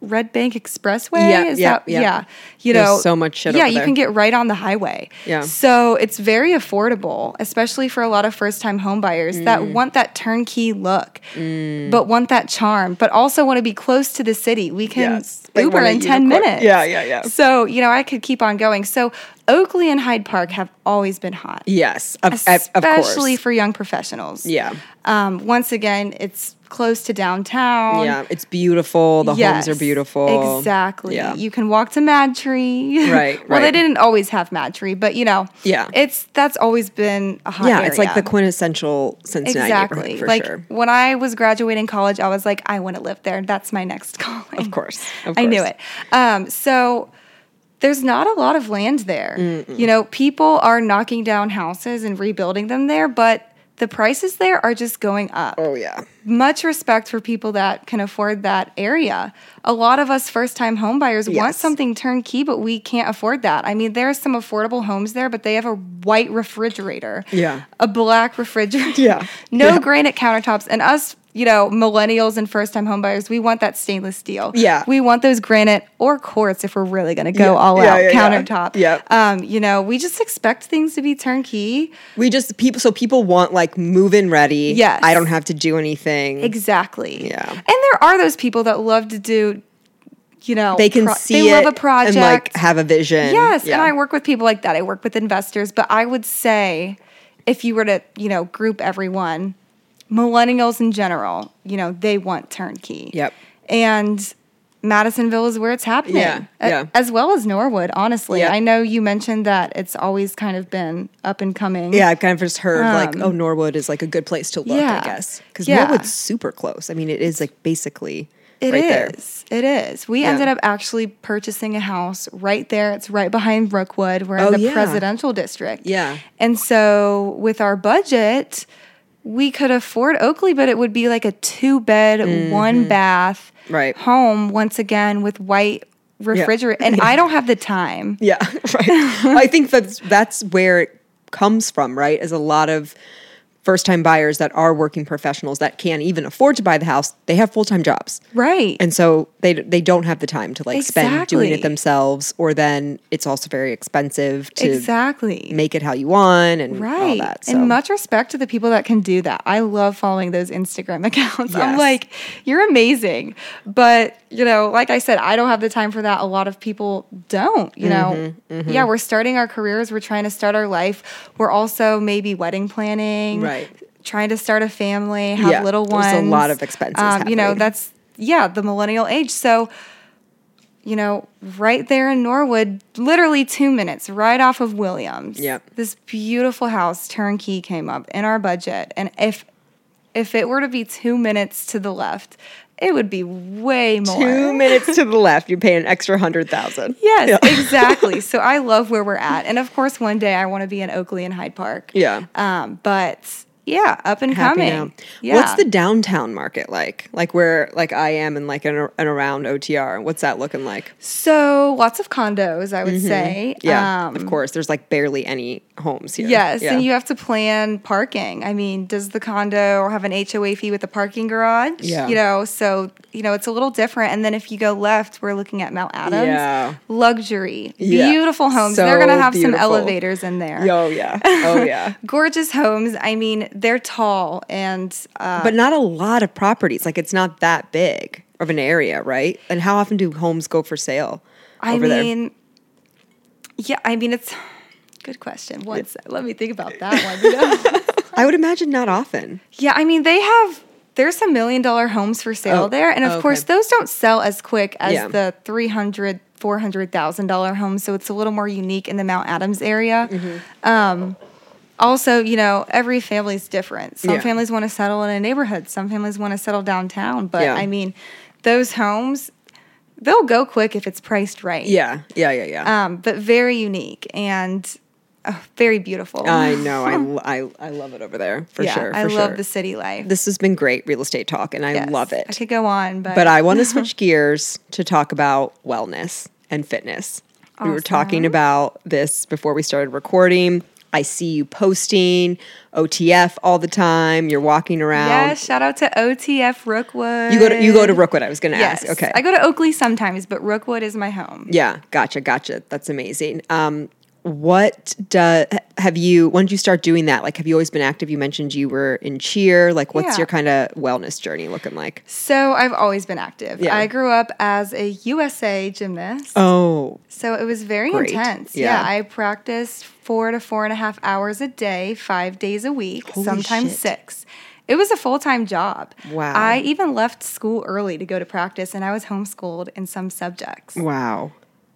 Red Bank Expressway? Yeah, Is yeah, that, yeah. yeah. You know, there's so much shit Yeah, over there. You can get right on the highway. Yeah. So it's very affordable, especially for a lot of first-time home buyers mm. that want that turnkey look, mm. but want that charm, but also want to be close to the city. We can yes. Uber in ten minutes. Yeah, yeah, yeah. So, you know, I could keep on going. So Oakley and Hyde Park have always been hot. Yes, of, especially of course. Especially for young professionals. Yeah. Um, once again, it's close to downtown. Yeah, it's beautiful. The yes, homes are beautiful. Exactly. Yeah. You can walk to Mad Tree. Right, Well, right. they didn't always have Mad Tree, but you know, yeah. it's that's always been a hot yeah, area. Yeah, it's like the quintessential Cincinnati exactly. neighborhood for like, sure. When I was graduating college, I was like, I want to live there. That's my next calling. Of course. Of course. I knew it. Um, so there's not a lot of land there. Mm-mm. You know, people are knocking down houses and rebuilding them there, but the prices there are just going up. Oh, yeah. Much respect for people that can afford that area. A lot of us first-time homebuyers yes. want something turnkey, but we can't afford that. I mean, there are some affordable homes there, but they have a white refrigerator. Yeah. A black refrigerator. Yeah. no yeah. granite countertops. And us, you know, millennials and first-time homebuyers, we want that stainless steel. Yeah. We want those granite or quartz if we're really going to go yeah. all yeah, out yeah, countertop. Yeah. yeah. Um, you know, we just expect things to be turnkey. We just people so people want like move-in ready. Yes. I don't have to do anything. Exactly. Yeah. And there are those people that love to do, you know, they can pro- see they it love a project and like have a vision. Yes. Yeah. And I work with people like that. I work with investors, but I would say if you were to, you know, group everyone, millennials in general, you know, they want turnkey. Yep. And Madisonville is where it's happening. Yeah, yeah. As well as Norwood, honestly. Yeah. I know you mentioned that it's always kind of been up and coming. Yeah, I've kind of just heard um, like, oh, Norwood is like a good place to look, yeah, I guess. Because yeah. Norwood's super close. I mean, it is like basically It right is. There. It is. We yeah. ended up actually purchasing a house right there. It's right behind Brookwood. We're in oh, the yeah. presidential district. Yeah. And so with our budget, we could afford Oakley, but it would be like a two-bed, mm-hmm. one-bath right. home, once again, with white refrigerator. Yeah. And yeah. I don't have the time. Yeah, right. I think that's, that's where it comes from, right, is a lot of first-time buyers that are working professionals that can't even afford to buy the house, they have full-time jobs. Right. And so they they don't have the time to like exactly. spend doing it themselves, or then it's also very expensive to exactly. make it how you want and right. all that. So. And much respect to the people that can do that. I love following those Instagram accounts. Yes. I'm like, you're amazing. But, you know, like I said, I don't have the time for that. A lot of people don't, you know. Mm-hmm, mm-hmm. Yeah, we're starting our careers. We're trying to start our life. We're also maybe wedding planning. Right. Trying to start a family, have yeah, little ones. There's a lot of expenses um, You know, that's, yeah, the millennial age. So, you know, right there in Norwood, literally two minutes, right off of Williams. Yeah. This beautiful house, turnkey, came up in our budget. And if if it were to be two minutes to the left, it would be way more. Two minutes to the left, you pay an extra one hundred thousand dollars. Yes, yeah. exactly. So I love where we're at. And, of course, one day I want to be in Oakley and Hyde Park. Yeah. Um, but... Yeah, up and Happy coming. Yeah. What's the downtown market like? Like where like I am and like an, an around O T R. What's that looking like? So lots of condos, I would mm-hmm. say. Yeah, um, of course. There's like barely any homes here. Yes, yeah. and you have to plan parking. I mean, does the condo have an H O A fee with the parking garage? Yeah. You know, so, you know, it's a little different. And then if you go left, we're looking at Mount Adams. Yeah. Luxury. Yeah. Beautiful homes. So They're going to have beautiful. some elevators in there. Oh, yeah. Oh, yeah. Gorgeous homes. I mean... They're tall and... Uh, but not a lot of properties. Like, it's not that big of an area, right? And how often do homes go for sale I over mean, there? Yeah, I mean, it's... Good question. One sec. Let me think about that one. You know? I would imagine not often. Yeah, I mean, they have... there's some million dollar homes for sale oh, there. And of okay. course, those don't sell as quick as yeah. the three hundred thousand dollars, four hundred thousand dollars homes. So it's a little more unique in the Mount Adams area. Mm-hmm. Um, also, you know, every family's different. Some yeah. families want to settle in a neighborhood. Some families want to settle downtown. But yeah. I mean, those homes, they'll go quick if it's priced right. Yeah, yeah, yeah, yeah. Um, but very unique and oh, very beautiful. I know. I, I, I love it over there for yeah, sure. For I love sure. the city life. This has been great real estate talk, and I yes, love it. I could go on, but but I want to switch gears to talk about wellness and fitness. Awesome. We were talking about this before we started recording. I see you posting O T F all the time. You're walking around. Yeah, shout out to O T F Rookwood. You go to you go to Rookwood. I was going to yes. ask. Okay, I go to Oakley sometimes, but Rookwood is my home. Yeah, gotcha, gotcha. That's amazing. Um, what do, have you? When did you start doing that? Like, have you always been active? You mentioned you were in cheer. Like, what's yeah. your kind of wellness journey looking like? So I've always been active. Yeah. I grew up as a U S A gymnast. Oh, so it was very great. Intense. Yeah. yeah, I practiced four to four and a half hours a day, five days a week, Holy sometimes shit. six. It was a full-time job. Wow. I even left school early to go to practice, and I was homeschooled in some subjects. Wow.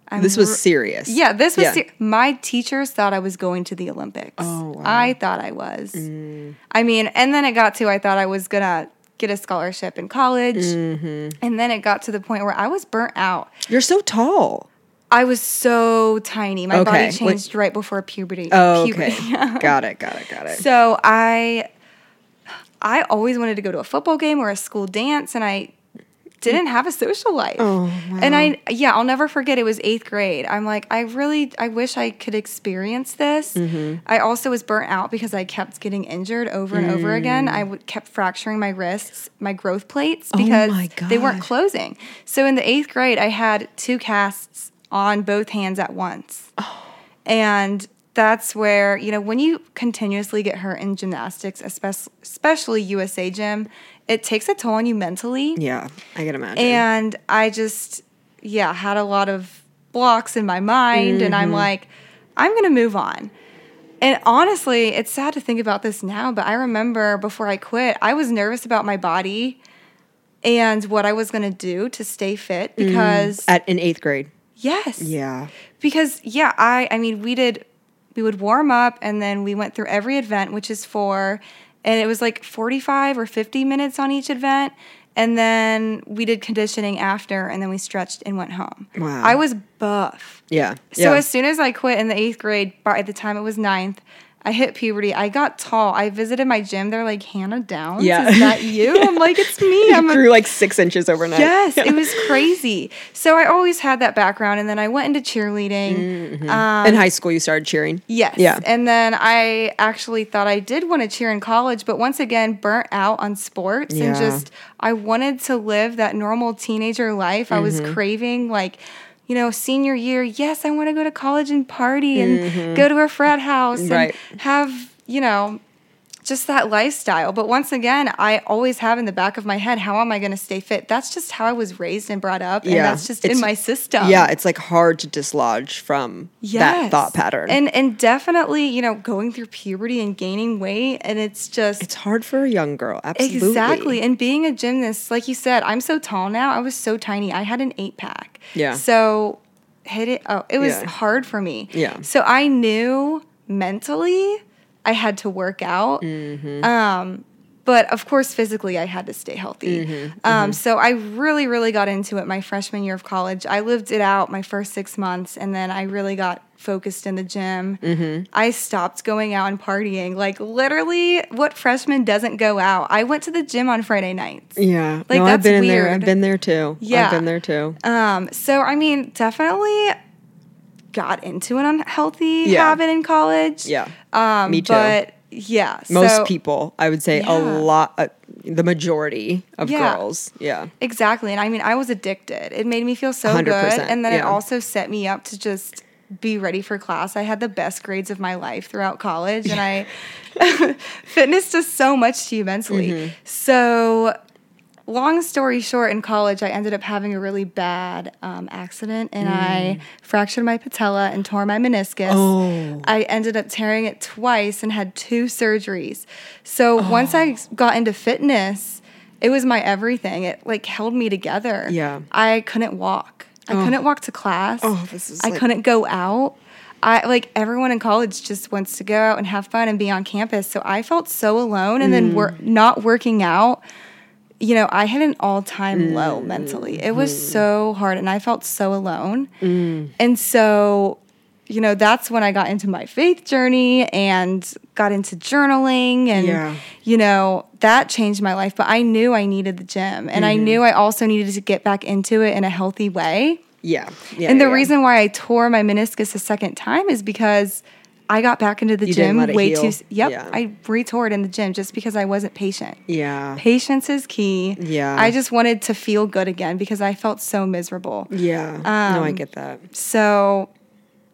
I'm this was serious. Yeah, this was yeah. Ser- my teachers thought I was going to the Olympics. Oh, wow. I thought I was. Mm. I mean, and then it got to I thought I was going to get a scholarship in college. Mm-hmm. And then it got to the point where I was burnt out. You're so tall. I was so tiny. My okay. body changed what? right before puberty. Oh, puberty. okay. yeah. Got it, got it, got it. So I I always wanted to go to a football game or a school dance, and I didn't have a social life. Oh, wow. And I, yeah, I'll never forget. It was eighth grade. I'm like, I really, I wish I could experience this. Mm-hmm. I also was burnt out because I kept getting injured over and mm. over again. I w- kept fracturing my wrists, my growth plates, because oh my God. they weren't closing. So in the eighth grade, I had two casts on both hands at once. Oh. And that's where, you know, when you continuously get hurt in gymnastics, especially, especially U S A Gym, it takes a toll on you mentally. Yeah, I can imagine. And I just, yeah, had a lot of blocks in my mind. Mm-hmm. And I'm like, I'm going to move on. And honestly, it's sad to think about this now, but I remember before I quit, I was nervous about my body and what I was going to do to stay fit because... Mm. At in eighth grade. Yes. Yeah. Because, yeah, I, I mean, we did... We would warm up, and then we went through every event, which is four, and it was like forty-five or fifty minutes on each event, and then we did conditioning after, and then we stretched and went home. Wow. I was buff. Yeah. So yeah. as soon as I quit in the eighth grade, by the time it was ninth, I hit puberty. I got tall. I visited my gym. They're like, Hannah Downs, yeah. is that you? I'm like, it's me. I grew a- like six inches overnight. Yes, yeah. It was crazy. So I always had that background, and then I went into cheerleading. Mm-hmm. Um, in high school, you started cheering? Yes. Yeah. And then I actually thought I did want to cheer in college, but once again, burnt out on sports yeah. and just I wanted to live that normal teenager life. Mm-hmm. I was craving like... You know, senior year, yes, I want to go to college and party and mm-hmm. go to a frat house and right. have, you know, just that lifestyle. But once again, I always have in the back of my head, how am I going to stay fit? That's just how I was raised and brought up. Yeah. And that's just it's, in my system. Yeah, it's like hard to dislodge from yes. that thought pattern. And and definitely, you know, going through puberty and gaining weight. And it's just... It's hard for a young girl. Absolutely. Exactly. And being a gymnast, like you said, I'm so tall now. I was so tiny. I had an eight pack. Yeah. So hit it. Oh, it was yeah. hard for me. Yeah. So I knew mentally I had to work out. Mm-hmm. Um, but of course, physically I had to stay healthy. Mm-hmm. Um, mm-hmm. So I really, really got into it my freshman year of college. I lived it out my first six months, and then I really got focused in the gym. Mm-hmm. I stopped going out and partying. Like literally, what freshman doesn't go out? I went to the gym on Friday nights. Yeah, like no, that's I've been weird. In there. I've been there too. Yeah, I've been there too. Um, so I mean, definitely got into an unhealthy yeah. habit in college. Yeah, um, me too. But yeah, most so, people, I would say yeah. a lot. Uh, The majority of yeah. girls. Yeah. Exactly. And I mean, I was addicted. It made me feel so one hundred percent, good. And then yeah. it also set me up to just be ready for class. I had the best grades of my life throughout college. And I, fitness does so much to you mentally. Mm-hmm. So long story short, in college, I ended up having a really bad um, accident. And mm. I fractured my patella and tore my meniscus. Oh. I ended up tearing it twice and had two surgeries. So oh. once I got into fitness It was my everything. It like held me together. Yeah. I couldn't walk. I oh. couldn't walk to class. Oh, this is I like... couldn't go out. I like everyone in college just wants to go out and have fun and be on campus. So I felt so alone. And mm. then wor- not working out, you know, I hit an all-time mm. low mentally. It was mm. so hard, and I felt so alone. Mm. And so, you know, that's when I got into my faith journey and got into journaling. And, yeah. you know, that changed my life. But I knew I needed the gym. And mm-hmm. I knew I also needed to get back into it in a healthy way. Yeah. yeah and the yeah. reason why I tore my meniscus a second time is because I got back into the you gym way heal. too. Yep. Yeah. I retore it in the gym just because I wasn't patient. Yeah. Patience is key. Yeah. I just wanted to feel good again because I felt so miserable. Yeah. Um, no, I get that. So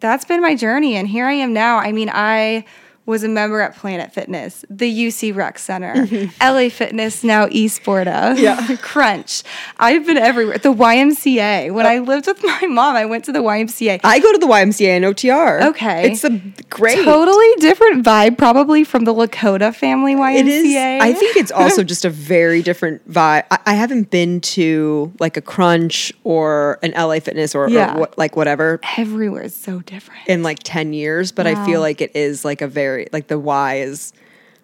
that's been my journey. And here I am now. I mean, I was a member at Planet Fitness, the U C Rec Center, mm-hmm. L A Fitness, now eSporta, yeah. Crunch. I've been everywhere. The Y M C A. When oh. I lived with my mom, I went to the Y M C A. I go to the Y M C A in O T R. Okay. It's a great. Totally different vibe probably from the Lakota family Y M C A. It is. I think it's also just a very different vibe. I, I haven't been to like a Crunch or an L A Fitness or, yeah. or what, like whatever. Everywhere is so different. In like ten years, but wow. I feel like it is like a very, like the Y is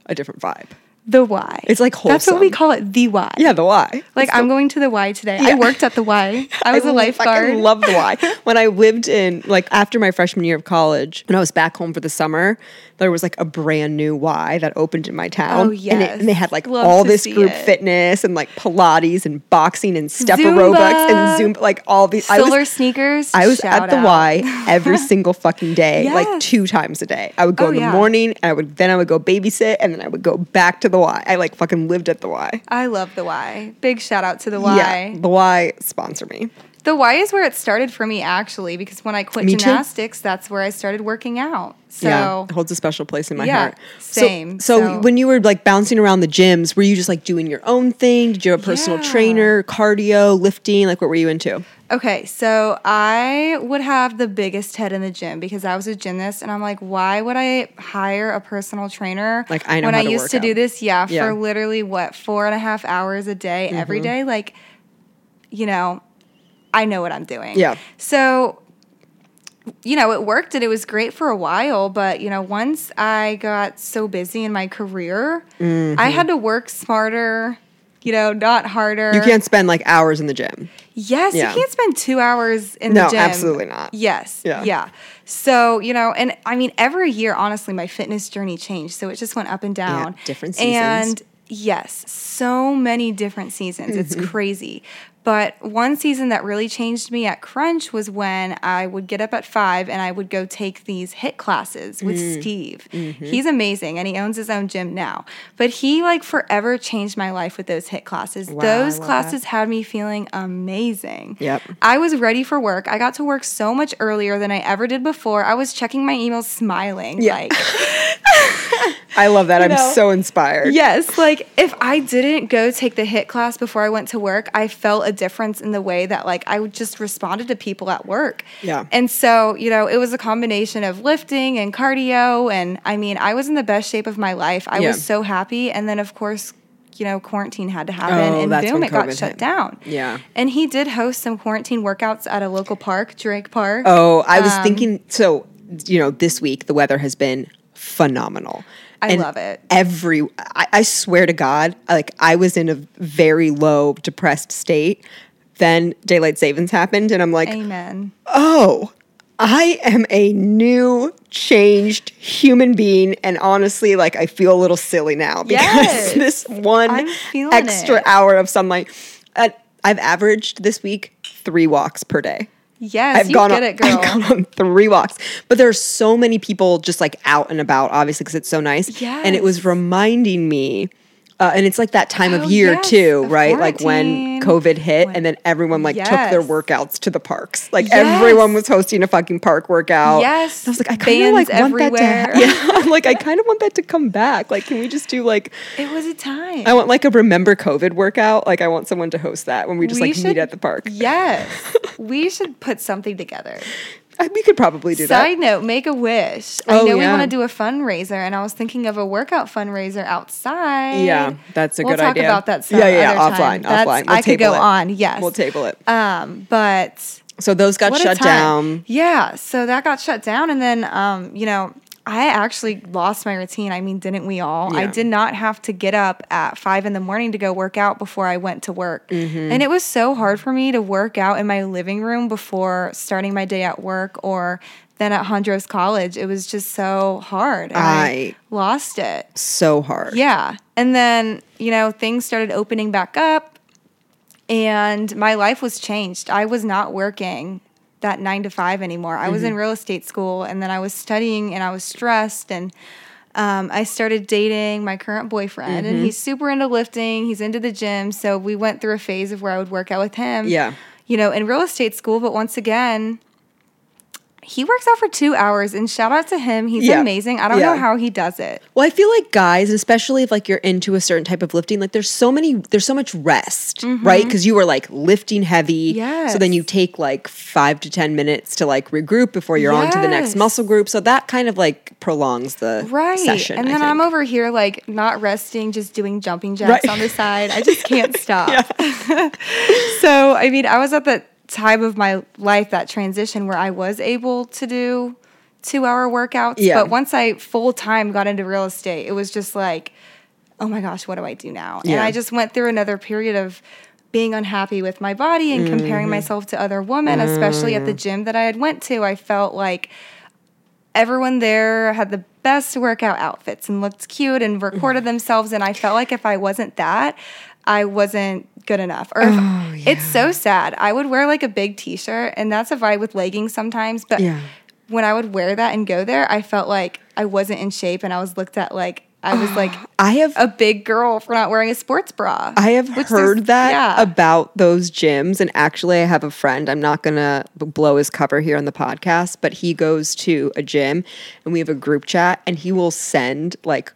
a different vibe. The Y. It's like wholesome. That's what we call it, the Y. Yeah, the Y. Like it's I'm the, going to the Y today. Yeah. I worked at the Y. I was I a lifeguard. I love the Y. When I lived in, like after my freshman year of college, when I was back home for the summer, there was like a brand new Y that opened in my town. Oh, yes. And, it, and they had like love all this group it. fitness and like Pilates and boxing and step Zumba. aerobics and Zumba, like all these. Solar I was, sneakers. I was Shout at the out. Y every single fucking day, yes. like two times a day. I would go oh, in the yeah. morning, and I would then I would go babysit, and then I would go back to the Y. I like fucking lived at the Y. I love the Y. Big shout out to the Y. Yeah, the Y, sponsor me. The Y is where it started for me actually, because when I quit me gymnastics, too. That's where I started working out. So yeah, it holds a special place in my yeah, heart. Same. So, so, so when you were like bouncing around the gyms, were you just like doing your own thing? Did you have a personal yeah. trainer, cardio, lifting? Like what were you into? Okay, so I would have the biggest head in the gym because I was a gymnast, and I'm like, why would I hire a personal trainer like I know when how I to used work to out. do this? Yeah, yeah, for literally what four and a half hours a day, mm-hmm. every day. Like, you know, I know what I'm doing. Yeah. So, you know, it worked and it was great for a while, but you know, once I got so busy in my career, mm-hmm. I had to work smarter. You know, not harder. You can't spend like hours in the gym. Yes, yeah. You can't spend two hours in no, the gym. No, absolutely not. Yes, yeah. yeah. So, you know, and I mean, every year, honestly, my fitness journey changed. So it just went up and down. Yeah, different seasons. And yes, so many different seasons. Mm-hmm. It's crazy. But one season that really changed me at Crunch was when I would get up at five and I would go take these HIIT classes with mm. Steve. Mm-hmm. He's amazing, and he owns his own gym now. But he, like, forever changed my life with those HIIT classes. Wow, those classes that. had me feeling amazing. Yep. I was ready for work. I got to work so much earlier than I ever did before. I was checking my emails smiling. Yeah. Like, I love that. You I'm know? so inspired. Yes. Like, if I didn't go take the HIIT class before I went to work, I felt a difference in the way that like I just responded to people at work. Yeah. And so, you know, it was a combination of lifting and cardio, and I mean, I was in the best shape of my life. I yeah. was so happy. And then of course, you know, quarantine had to happen, oh, and boom, it got shut hit. down. Yeah. And he did host some quarantine workouts at a local park, Drake Park. Oh, I was um, thinking, so, you know, this week the weather has been phenomenal. I and love it. Every, I, I swear to God, like I was in a very low, depressed state. Then daylight savings happened, and I'm like, amen. Oh, I am a new, changed human being. And honestly, like I feel a little silly now because yes. this one extra it. hour of sunlight. Uh, I've averaged this week three walks per day. Yes, I've you gone get on, it, girl. I've gone on three walks. But there are so many people just like out and about, obviously, because it's so nice. Yes. And it was reminding me, uh, and it's like that time oh, of year yes, too, right? Like when COVID hit when, and then everyone like yes. took their workouts to the parks. Like yes. everyone was hosting a fucking park workout. Yes. And I was like, I kind of like want everywhere. that to ha- yeah. Like I kind of want that to come back. Like can we just do like. It was a time. I want like a remember COVID workout. Like I want someone to host that when we just we like should, meet at the park. Yes. We should put something together. We could probably do Side that. Side note, Make-A-Wish. I oh, know yeah. we want to do a fundraiser, and I was thinking of a workout fundraiser outside. Yeah, that's a we'll good idea. We'll talk about that some yeah, yeah, other offline, time. That's, offline. We'll I could go it. on, yes. We'll table it. Um, but... So those got shut down. Yeah, so that got shut down, and then, um, you know... I actually lost my routine. I mean, didn't we all? Yeah. I did not have to get up at five in the morning to go work out before I went to work. Mm-hmm. And it was so hard for me to work out in my living room before starting my day at work or then at Hondros College. It was just so hard. And I, I lost it. So hard. Yeah. And then, you know, things started opening back up and my life was changed. I was not working that nine to five anymore. I mm-hmm. was in real estate school and then I was studying and I was stressed and um, I started dating my current boyfriend mm-hmm. and he's super into lifting. He's into the gym. So we went through a phase of where I would work out with him, yeah. you know, in real estate school. But once again, he works out for two hours and shout out to him. He's yeah. amazing. I don't yeah. know how he does it. Well, I feel like guys, especially if like you're into a certain type of lifting, like there's so many, there's so much rest, mm-hmm. right? Because you were like lifting heavy. Yes. So then you take like five to ten minutes to like regroup before you're yes. on to the next muscle group. So that kind of like prolongs the right. session. And then I'm over here like not resting, just doing jumping jacks right. on the side. I just can't stop. So, I mean, I was at the time of my life, that transition where I was able to do two-hour workouts. Yeah. But once I full-time got into real estate, it was just like, oh my gosh, what do I do now? Yeah. And I just went through another period of being unhappy with my body and mm-hmm. comparing myself to other women, mm-hmm. especially at the gym that I had went to. I felt like everyone there had the best workout outfits and looked cute and recorded themselves. And I felt like if I wasn't that, I wasn't good enough. Or oh, yeah. It's so sad. I would wear like a big t-shirt and that's a vibe with leggings sometimes. But yeah. when I would wear that and go there, I felt like I wasn't in shape and I was looked at like, I was like I have a big girl for not wearing a sports bra. I have heard that yeah. about those gyms. And actually I have a friend, I'm not going to blow his cover here on the podcast, but he goes to a gym and we have a group chat and he will send like,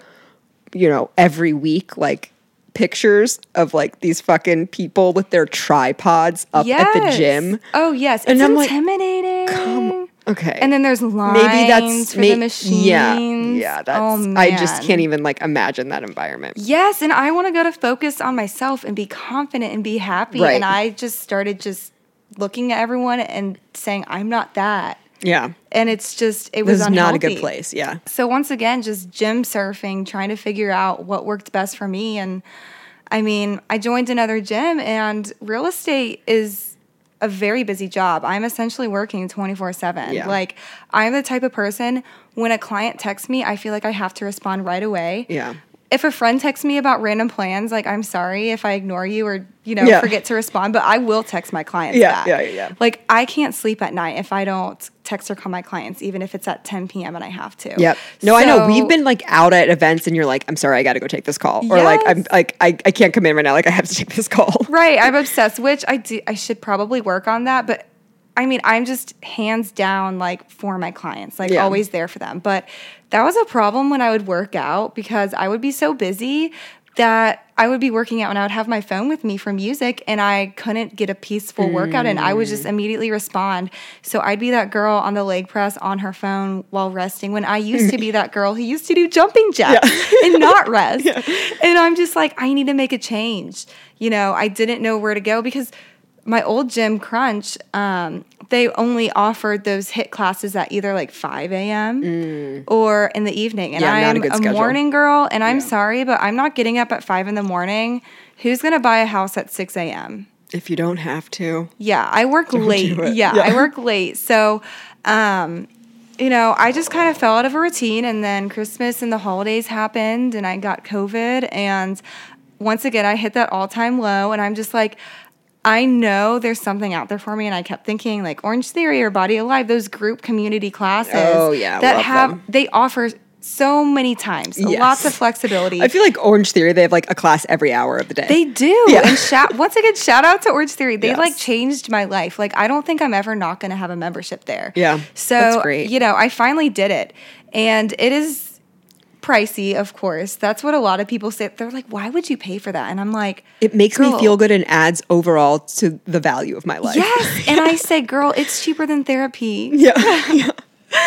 you know, every week, like, pictures of like these fucking people with their tripods up yes. at the gym. Oh yes, it's and I'm intimidating. Like, come okay. And then there's lines maybe that's, for may, the machines. Yeah, yeah. That's oh, man. I just can't even like imagine that environment. Yes, and I want to go to focus on myself and be confident and be happy. Right. And I just started just looking at everyone and saying, "I'm not that." Yeah. And it's just, it was unhealthy. Not a good place, yeah. So once again, just gym surfing, trying to figure out what worked best for me. And I mean, I joined another gym and real estate is a very busy job. I'm essentially working twenty-four seven. Yeah. Like I'm the type of person, when a client texts me, I feel like I have to respond right away. Yeah. If a friend texts me about random plans, like, I'm sorry if I ignore you or, you know, yeah. forget to respond, but I will text my clients yeah, back. Yeah, yeah, yeah. Like, I can't sleep at night if I don't text or call my clients, even if it's at ten p.m. and I have to. Yep. No, so, I know. We've been, like, out at events and you're like, I'm sorry, I got to go take this call. Or, yes. like, I'm like I, I can't come in right now. Like, I have to take this call. Right. I'm obsessed, which I do. I should probably work on that. But, I mean, I'm just hands down, like, for my clients. Like, yeah. always there for them. But... that was a problem when I would work out because I would be so busy that I would be working out and I would have my phone with me for music and I couldn't get a peaceful mm. workout and I would just immediately respond. So I'd be that girl on the leg press on her phone while resting when I used to be that girl who used to do jumping jacks yeah. and not rest. Yeah. And I'm just like, I need to make a change. You know, I didn't know where to go because my old gym Crunch, um, they only offered those HIIT classes at either like five a.m. Mm. or in the evening. And yeah, I'm not a, good a morning girl, and I'm yeah. sorry, but I'm not getting up at five in the morning. Who's going to buy a house at six a.m.? If you don't have to. Yeah, I work don't late. Do it. Yeah, yeah, I work late. So, um, you know, I just kind of fell out of a routine, and then Christmas and the holidays happened, and I got COVID. And once again, I hit that all-time low, and I'm just like, I know there's something out there for me, and I kept thinking like Orange Theory or Body Alive, those group community classes oh, yeah, that have them. They offer so many times, yes. lots of flexibility. I feel like Orange Theory, they have like a class every hour of the day. They do. Yeah. And shout, once again, shout out to Orange Theory. They yes. like changed my life. Like I don't think I'm ever not going to have a membership there. Yeah. So, that's great. You know, I finally did it, and it is pricey, of course. That's what a lot of people say. They're like, why would you pay for that? And I'm like, it makes me feel good and adds overall to the value of my life. Yes. And I say, girl, it's cheaper than therapy. Yeah. yeah.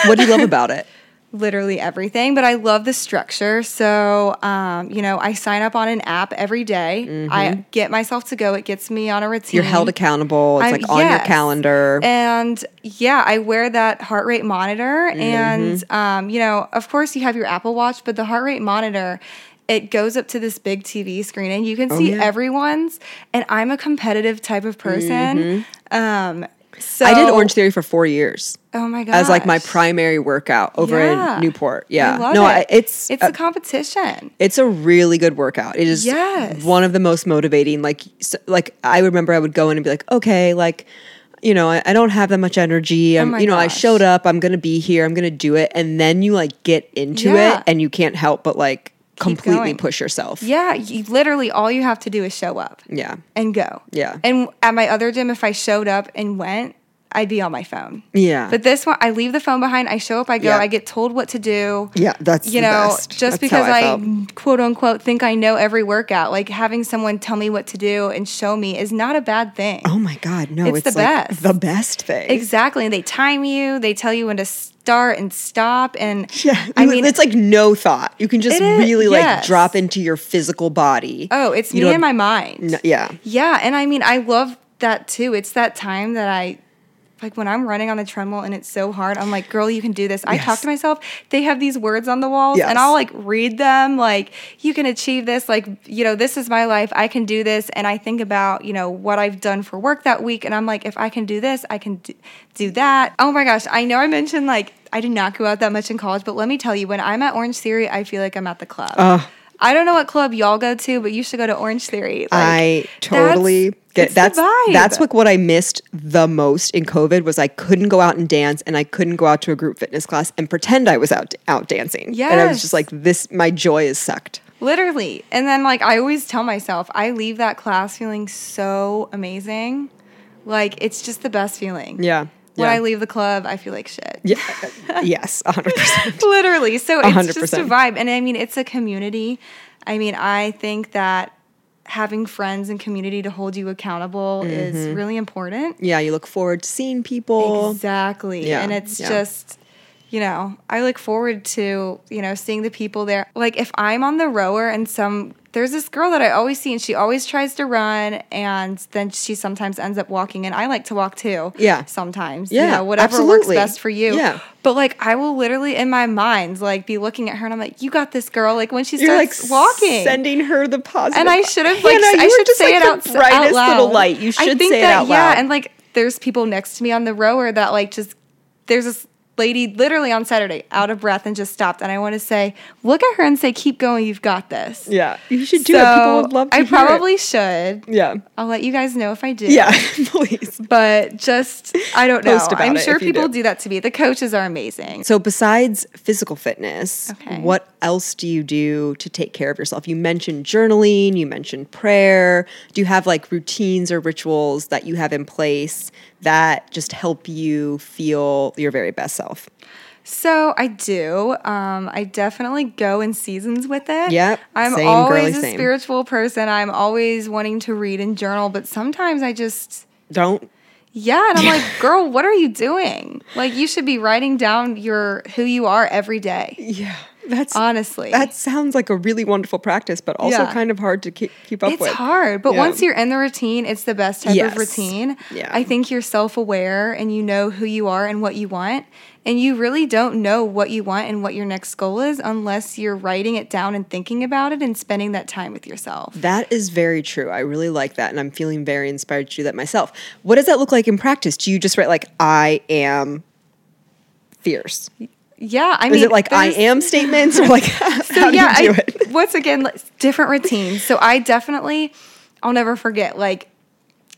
What do you love about it? Literally everything, but I love the structure. So, um, you know, I sign up on an app every day. Mm-hmm. I get myself to go. It gets me on a routine. You're held accountable. It's I, like on yes. your calendar. And yeah, I wear that heart rate monitor. Mm-hmm. And, um, you know, of course you have your Apple Watch, but the heart rate monitor, it goes up to this big T V screen and you can oh, see yeah. everyone's. And I'm a competitive type of person. Mm-hmm. Um So, I did Orange Theory for four years. Oh my gosh. As like my primary workout over yeah. in Newport. Yeah. I love no, it. I, it's it's a, a competition. It's a really good workout. It is yes. one of the most motivating. Like, so, like I remember I would go in and be like, okay, like, you know, I, I don't have that much energy. I'm, oh you know, gosh. I showed up. I'm going to be here. I'm going to do it. And then you like get into yeah. it and you can't help but like completely going. Push yourself. Yeah. You, literally all you have to do is show up. Yeah. And go. Yeah. And at my other gym, if I showed up and went, I'd be on my phone. Yeah. But this one, I leave the phone behind. I show up, I go, yeah. I get told what to do. Yeah. That's, you know, best. Just that's because I, I quote unquote think I know every workout, like having someone tell me what to do and show me is not a bad thing. Oh my God. No, it's, it's the like best. The best thing. Exactly. And they time you, they tell you when to start and stop. And yeah. I mean, it's like no thought. You can just really is, like yes. drop into your physical body. Oh, it's you me and my mind. No, yeah. Yeah. And I mean, I love that too. It's that time that I, like when I'm running on the treadmill and it's so hard, I'm like, girl, you can do this. I yes. talk to myself. They have these words on the walls yes. and I'll like read them. Like, you can achieve this. Like, you know, this is my life. I can do this. And I think about, you know, what I've done for work that week. And I'm like, if I can do this, I can do, do that. Oh my gosh. I know I mentioned like, I did not go out that much in college, but let me tell you, when I'm at Orange Theory, I feel like I'm at the club. Uh, I don't know what club y'all go to, but you should go to Orange Theory. Like, I totally... Get, that's that's what, what I missed the most in COVID was I couldn't go out and dance and I couldn't go out to a group fitness class and pretend I was out out dancing. Yes. And I was just like, this, my joy is sucked. Literally. And then like I always tell myself, I leave that class feeling so amazing. Like it's just the best feeling. Yeah. When yeah. I leave the club, I feel like shit. Yeah. Yes, one hundred percent. Literally. So it's one hundred percent. Just a vibe. And I mean, it's a community. I mean, I think that having friends and community to hold you accountable mm-hmm. is really important. Yeah, you look forward to seeing people. Exactly. Yeah, and it's yeah. just, you know, I look forward to, you know, seeing the people there. Like if I'm on the rower and some, there's this girl that I always see and she always tries to run and then she sometimes ends up walking and I like to walk too. Yeah. Sometimes. Yeah. You know, whatever absolutely. Works best for you. Yeah. But like I will literally in my mind like be looking at her and I'm like, you got this girl. Like when she you're starts like walking. Sending her the positive. And I should have like Hannah, I should just say like it out, the brightest out loud. Little light. You should I think say that, it out loud. Yeah. And like there's people next to me on the rower that like just there's this lady literally on Saturday out of breath and just stopped and I want to say look at her and say keep going, you've got this. Yeah, you should do so it. People would love to I hear probably it. Should yeah I'll let you guys know if I do. Yeah, please. But just I don't know, I'm sure people do. do that to me. The coaches are amazing. So besides physical fitness, okay. what else do you do to take care of yourself? You mentioned journaling, you mentioned prayer. Do you have like routines or rituals that you have in place that just help you feel your very best self? So I do. Um, I definitely go in seasons with it. Yep. I'm same, always girly, a same. Spiritual person. I'm always wanting to read and journal, but sometimes I just... Don't. Yeah, and I'm like, girl, what are you doing? Like, you should be writing down your who you are every day. Yeah. That's honestly. That sounds like a really wonderful practice, but also yeah. kind of hard to keep, keep up it's with. It's hard, but yeah. once you're in the routine, it's the best type yes. of routine. Yeah. I think you're self-aware and you know who you are and what you want, and you really don't know what you want and what your next goal is unless you're writing it down and thinking about it and spending that time with yourself. That is very true. I really like that, and I'm feeling very inspired to do that myself. What does that look like in practice? Do you just write like, I am fierce? Yeah, I mean, is it like I am statements or like how, so how yeah, do you do I, it? Once again, different routines. So I definitely, I'll never forget. Like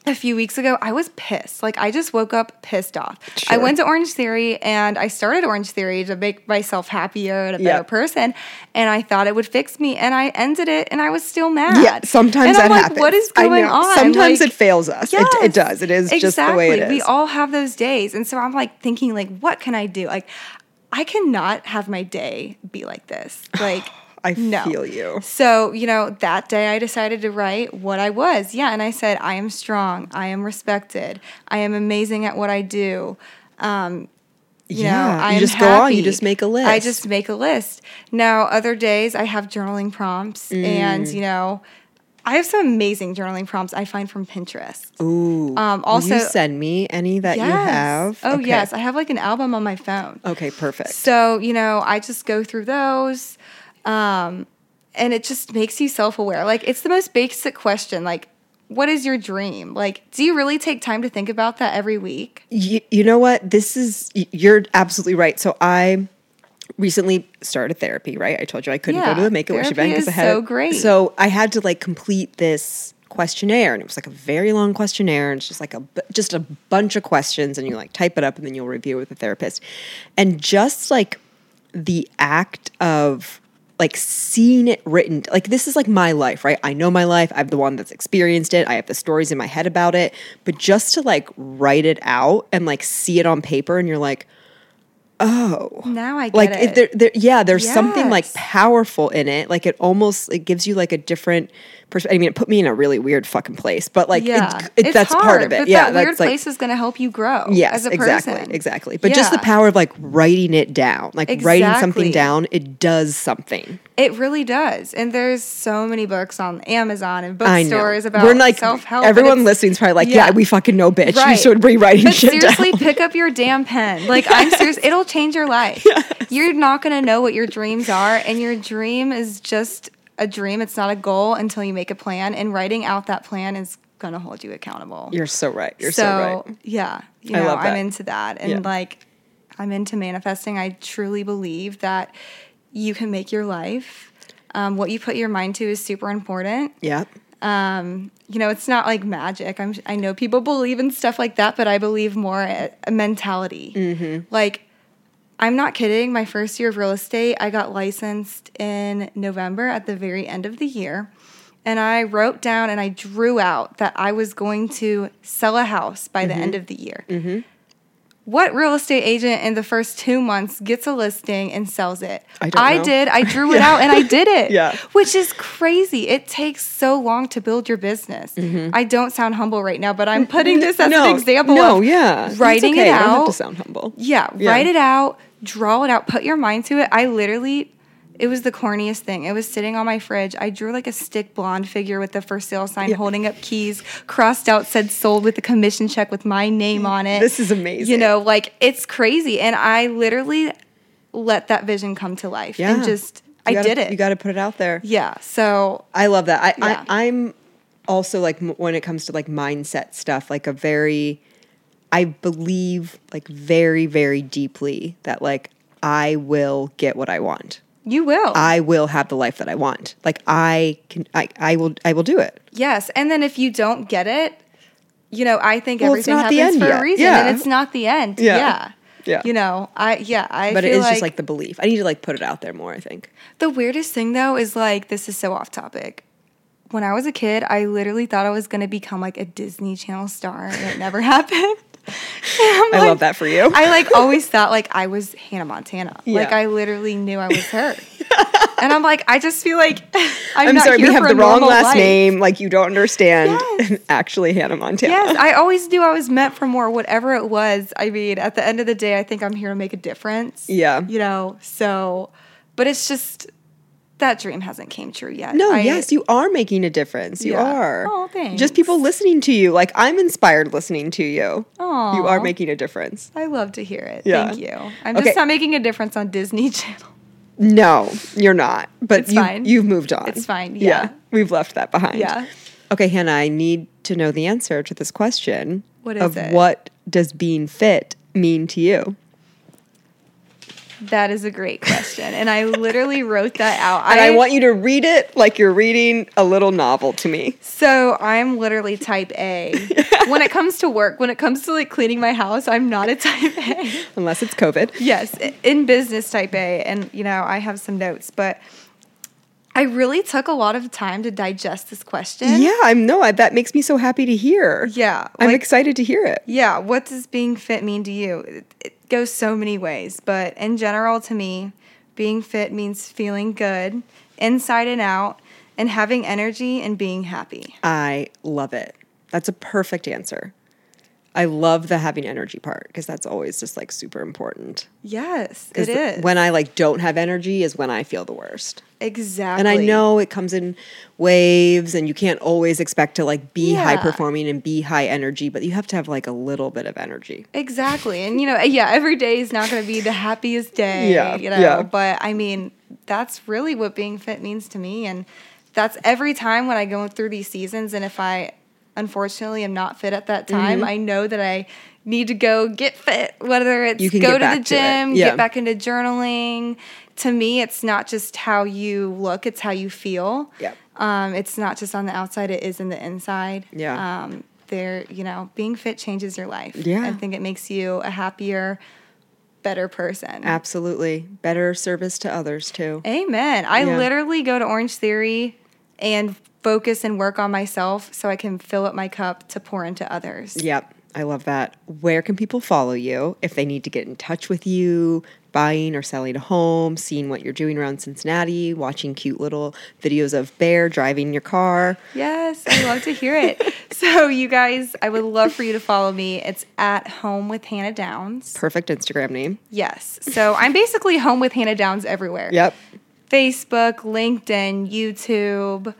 a few weeks ago, I was pissed. Like I just woke up pissed off. Sure. I went to Orange Theory and I started Orange Theory to make myself happier and a better yep. person. And I thought it would fix me, and I ended it, and I was still mad. Yeah, sometimes and I'm that like, happens. What is going on? Sometimes like, it fails us. Yes, it, it does. It is exactly. just the way it is. We all have those days, and so I'm like thinking, like, what can I do? Like. I cannot have my day be like this. Like, I no. feel you. So, you know, that day I decided to write what I was. Yeah. And I said, I am strong. I am respected. I am amazing at what I do. Um, you yeah. know, I you am just happy. Go on. You just make a list. I just make a list. Now, other days I have journaling prompts mm. and, you know, I have some amazing journaling prompts I find from Pinterest. Ooh. Um, also, will you send me any that yes. you have? Oh, okay. yes. I have like an album on my phone. Okay, perfect. So, you know, I just go through those. Um, and it just makes you self-aware. Like, it's the most basic question. Like, what is your dream? Like, do you really take time to think about that every week? You, you know what? This is, you're absolutely right. So I recently started therapy, right? I told you I couldn't yeah, go to the Make-A-Wish event because I had so great. So I had to like complete this questionnaire, and it was like a very long questionnaire, and it's just like a just a bunch of questions, and you like type it up, and then you'll review it with the therapist. And just like the act of like seeing it written, like this is like my life, right? I know my life. I'm the one that's experienced it. I have the stories in my head about it, but just to like write it out and like see it on paper, and you're like, oh, now I get like, it. There, there, yeah, there's yes. something like powerful in it. Like it almost, it gives you like a different perspective. I mean, it put me in a really weird fucking place, but like yeah. it, it, that's hard, part of it. But yeah, that that's weird like, place is going to help you grow. Yes, as a exactly, person. exactly. But yeah. just the power of like writing it down, like exactly. writing something down, it does something. It really does. And there's so many books on Amazon and bookstores about We're like, self-help. Everyone listening is probably like, yeah. yeah, we fucking know, bitch. Right. You should be writing but shit seriously, down. Pick up your damn pen. Like, yes. I'm serious. It'll change your life. Yes. You're not going to know what your dreams are. And your dream is just a dream. It's not a goal until you make a plan. And writing out that plan is going to hold you accountable. You're so right. You're so, so right. yeah. You know, I love that. I'm into that. And, yeah. like, I'm into manifesting. I truly believe that you can make your life. Um, what you put your mind to is super important. Yeah. Um, you know, it's not like magic. I'm, I know people believe in stuff like that, but I believe more at a mentality. Mm-hmm. Like, I'm not kidding. My first year of real estate, I got licensed in November at the very end of the year. And I wrote down and I drew out that I was going to sell a house by mm-hmm. the end of the year. Mm-hmm. What real estate agent in the first two months gets a listing and sells it? I don't I know. did. I drew it yeah. out and I did it, yeah. which is crazy. It takes so long to build your business. Mm-hmm. I don't sound humble right now, but I'm putting this as no, an example no, of yeah. writing okay. it out. I don't have to sound humble. Yeah, yeah. Write it out. Draw it out. Put your mind to it. I literally... It was the corniest thing. It was sitting on my fridge. I drew like a stick blonde figure with the for sale sign yeah. holding up keys, crossed out, said sold with a commission check with my name on it. This is amazing. You know, like it's crazy. And I literally let that vision come to life yeah. and just, you I gotta, did it. You got to put it out there. Yeah. So. I love that. I, yeah. I, I'm also like when it comes to like mindset stuff, like a very, I believe like very, very deeply that like I will get what I want. You will. I will have the life that I want. Like I can, I, I will, I will do it. Yes. And then if you don't get it, you know, I think well, everything happens for yet. a reason yeah. and it's not the end. Yeah. yeah. Yeah. You know, I, yeah, I But feel it is like just like the belief. I need to like put it out there more, I think. The weirdest thing though is like, this is so off topic. When I was a kid, I literally thought I was going to become like a Disney Channel star and it never happened. I like, love that for you. I like always thought like I was Hannah Montana. Yeah. Like I literally knew I was her. And I'm like, I just feel like I'm, I'm not sorry, here we have for the wrong last life. Name. Like you don't understand. Yes. Actually, Hannah Montana. Yes, I always knew I was meant for more. Whatever it was, I mean, at the end of the day, I think I'm here to make a difference. Yeah, you know. So, but it's just. That dream hasn't came true yet. No, I, yes, you are making a difference. You yeah. are. Oh, thanks. Just people listening to you. Like, I'm inspired listening to you. Aww. You are making a difference. I love to hear it. Yeah. Thank you. I'm okay. just not making a difference on Disney Channel. No, you're not. But it's you, fine. You've moved on. It's fine. Yeah. yeah. We've left that behind. Yeah. Okay, Hannah, I need to know the answer to this question. What is of it? What does being fit mean to you? That is a great question. And I literally wrote that out. And I, I want you to read it like you're reading a little novel to me. So I'm literally type A. When it comes to work, when it comes to like cleaning my house, I'm not a type A. Unless it's COVID. Yes. In business type A. And, you know, I have some notes. But I really took a lot of time to digest this question. Yeah, I'm no, I, that makes me so happy to hear. Yeah. I'm like, excited to hear it. Yeah. What does being fit mean to you? It, it goes so many ways, but in general to me, being fit means feeling good inside and out and having energy and being happy. I love it. That's a perfect answer. I love the having energy part because that's always just like super important. Yes, it the, is. When I like don't have energy is when I feel the worst. Exactly. And I know it comes in waves and you can't always expect to like be yeah. high performing and be high energy, but you have to have like a little bit of energy. Exactly. And you know, yeah, every day is not going to be the happiest day, yeah, you know, yeah. but I mean, that's really what being fit means to me. And that's every time when I go through these seasons and if I unfortunately I'm not fit at that time. Mm-hmm. I know that I need to go get fit, whether it's go to the gym, to yeah. get back into journaling. To me, it's not just how you look, it's how you feel. Yep. Um, it's not just on the outside, it is in the inside. Yeah. Um, there, you know, being fit changes your life. Yeah. I think it makes you a happier, better person. Absolutely. Better service to others too. Amen. I yeah. literally go to Orange Theory and focus and work on myself so I can fill up my cup to pour into others. Yep. I love that. Where can people follow you if they need to get in touch with you, buying or selling a home, seeing what you're doing around Cincinnati, watching cute little videos of Bear driving your car? Yes, I love to hear it. So you guys, I would love for you to follow me. It's at Home with Hannah Downs. Perfect Instagram name. Yes. So I'm basically Home with Hannah Downs everywhere. Yep. Facebook, LinkedIn, YouTube,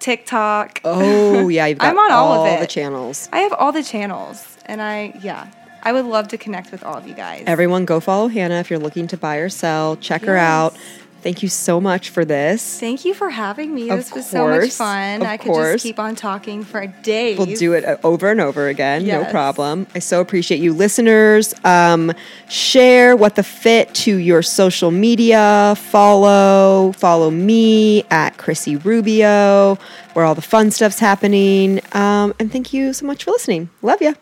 TikTok. Oh, yeah. You've got I'm on all, all of it. the channels. I have all the channels. And I, yeah, I would love to connect with all of you guys. Everyone go follow Hannah if you're looking to buy or sell. Check yes. her out. Thank you so much for this. Thank you for having me. Of this course, was so much fun. I could course. just keep on talking for days. We'll do it over and over again. Yes. No problem. I so appreciate you listeners. Um, share What the Fit to your social media. Follow. Follow me at Chrissy Rubio, where all the fun stuff's happening. Um, and thank you so much for listening. Love ya.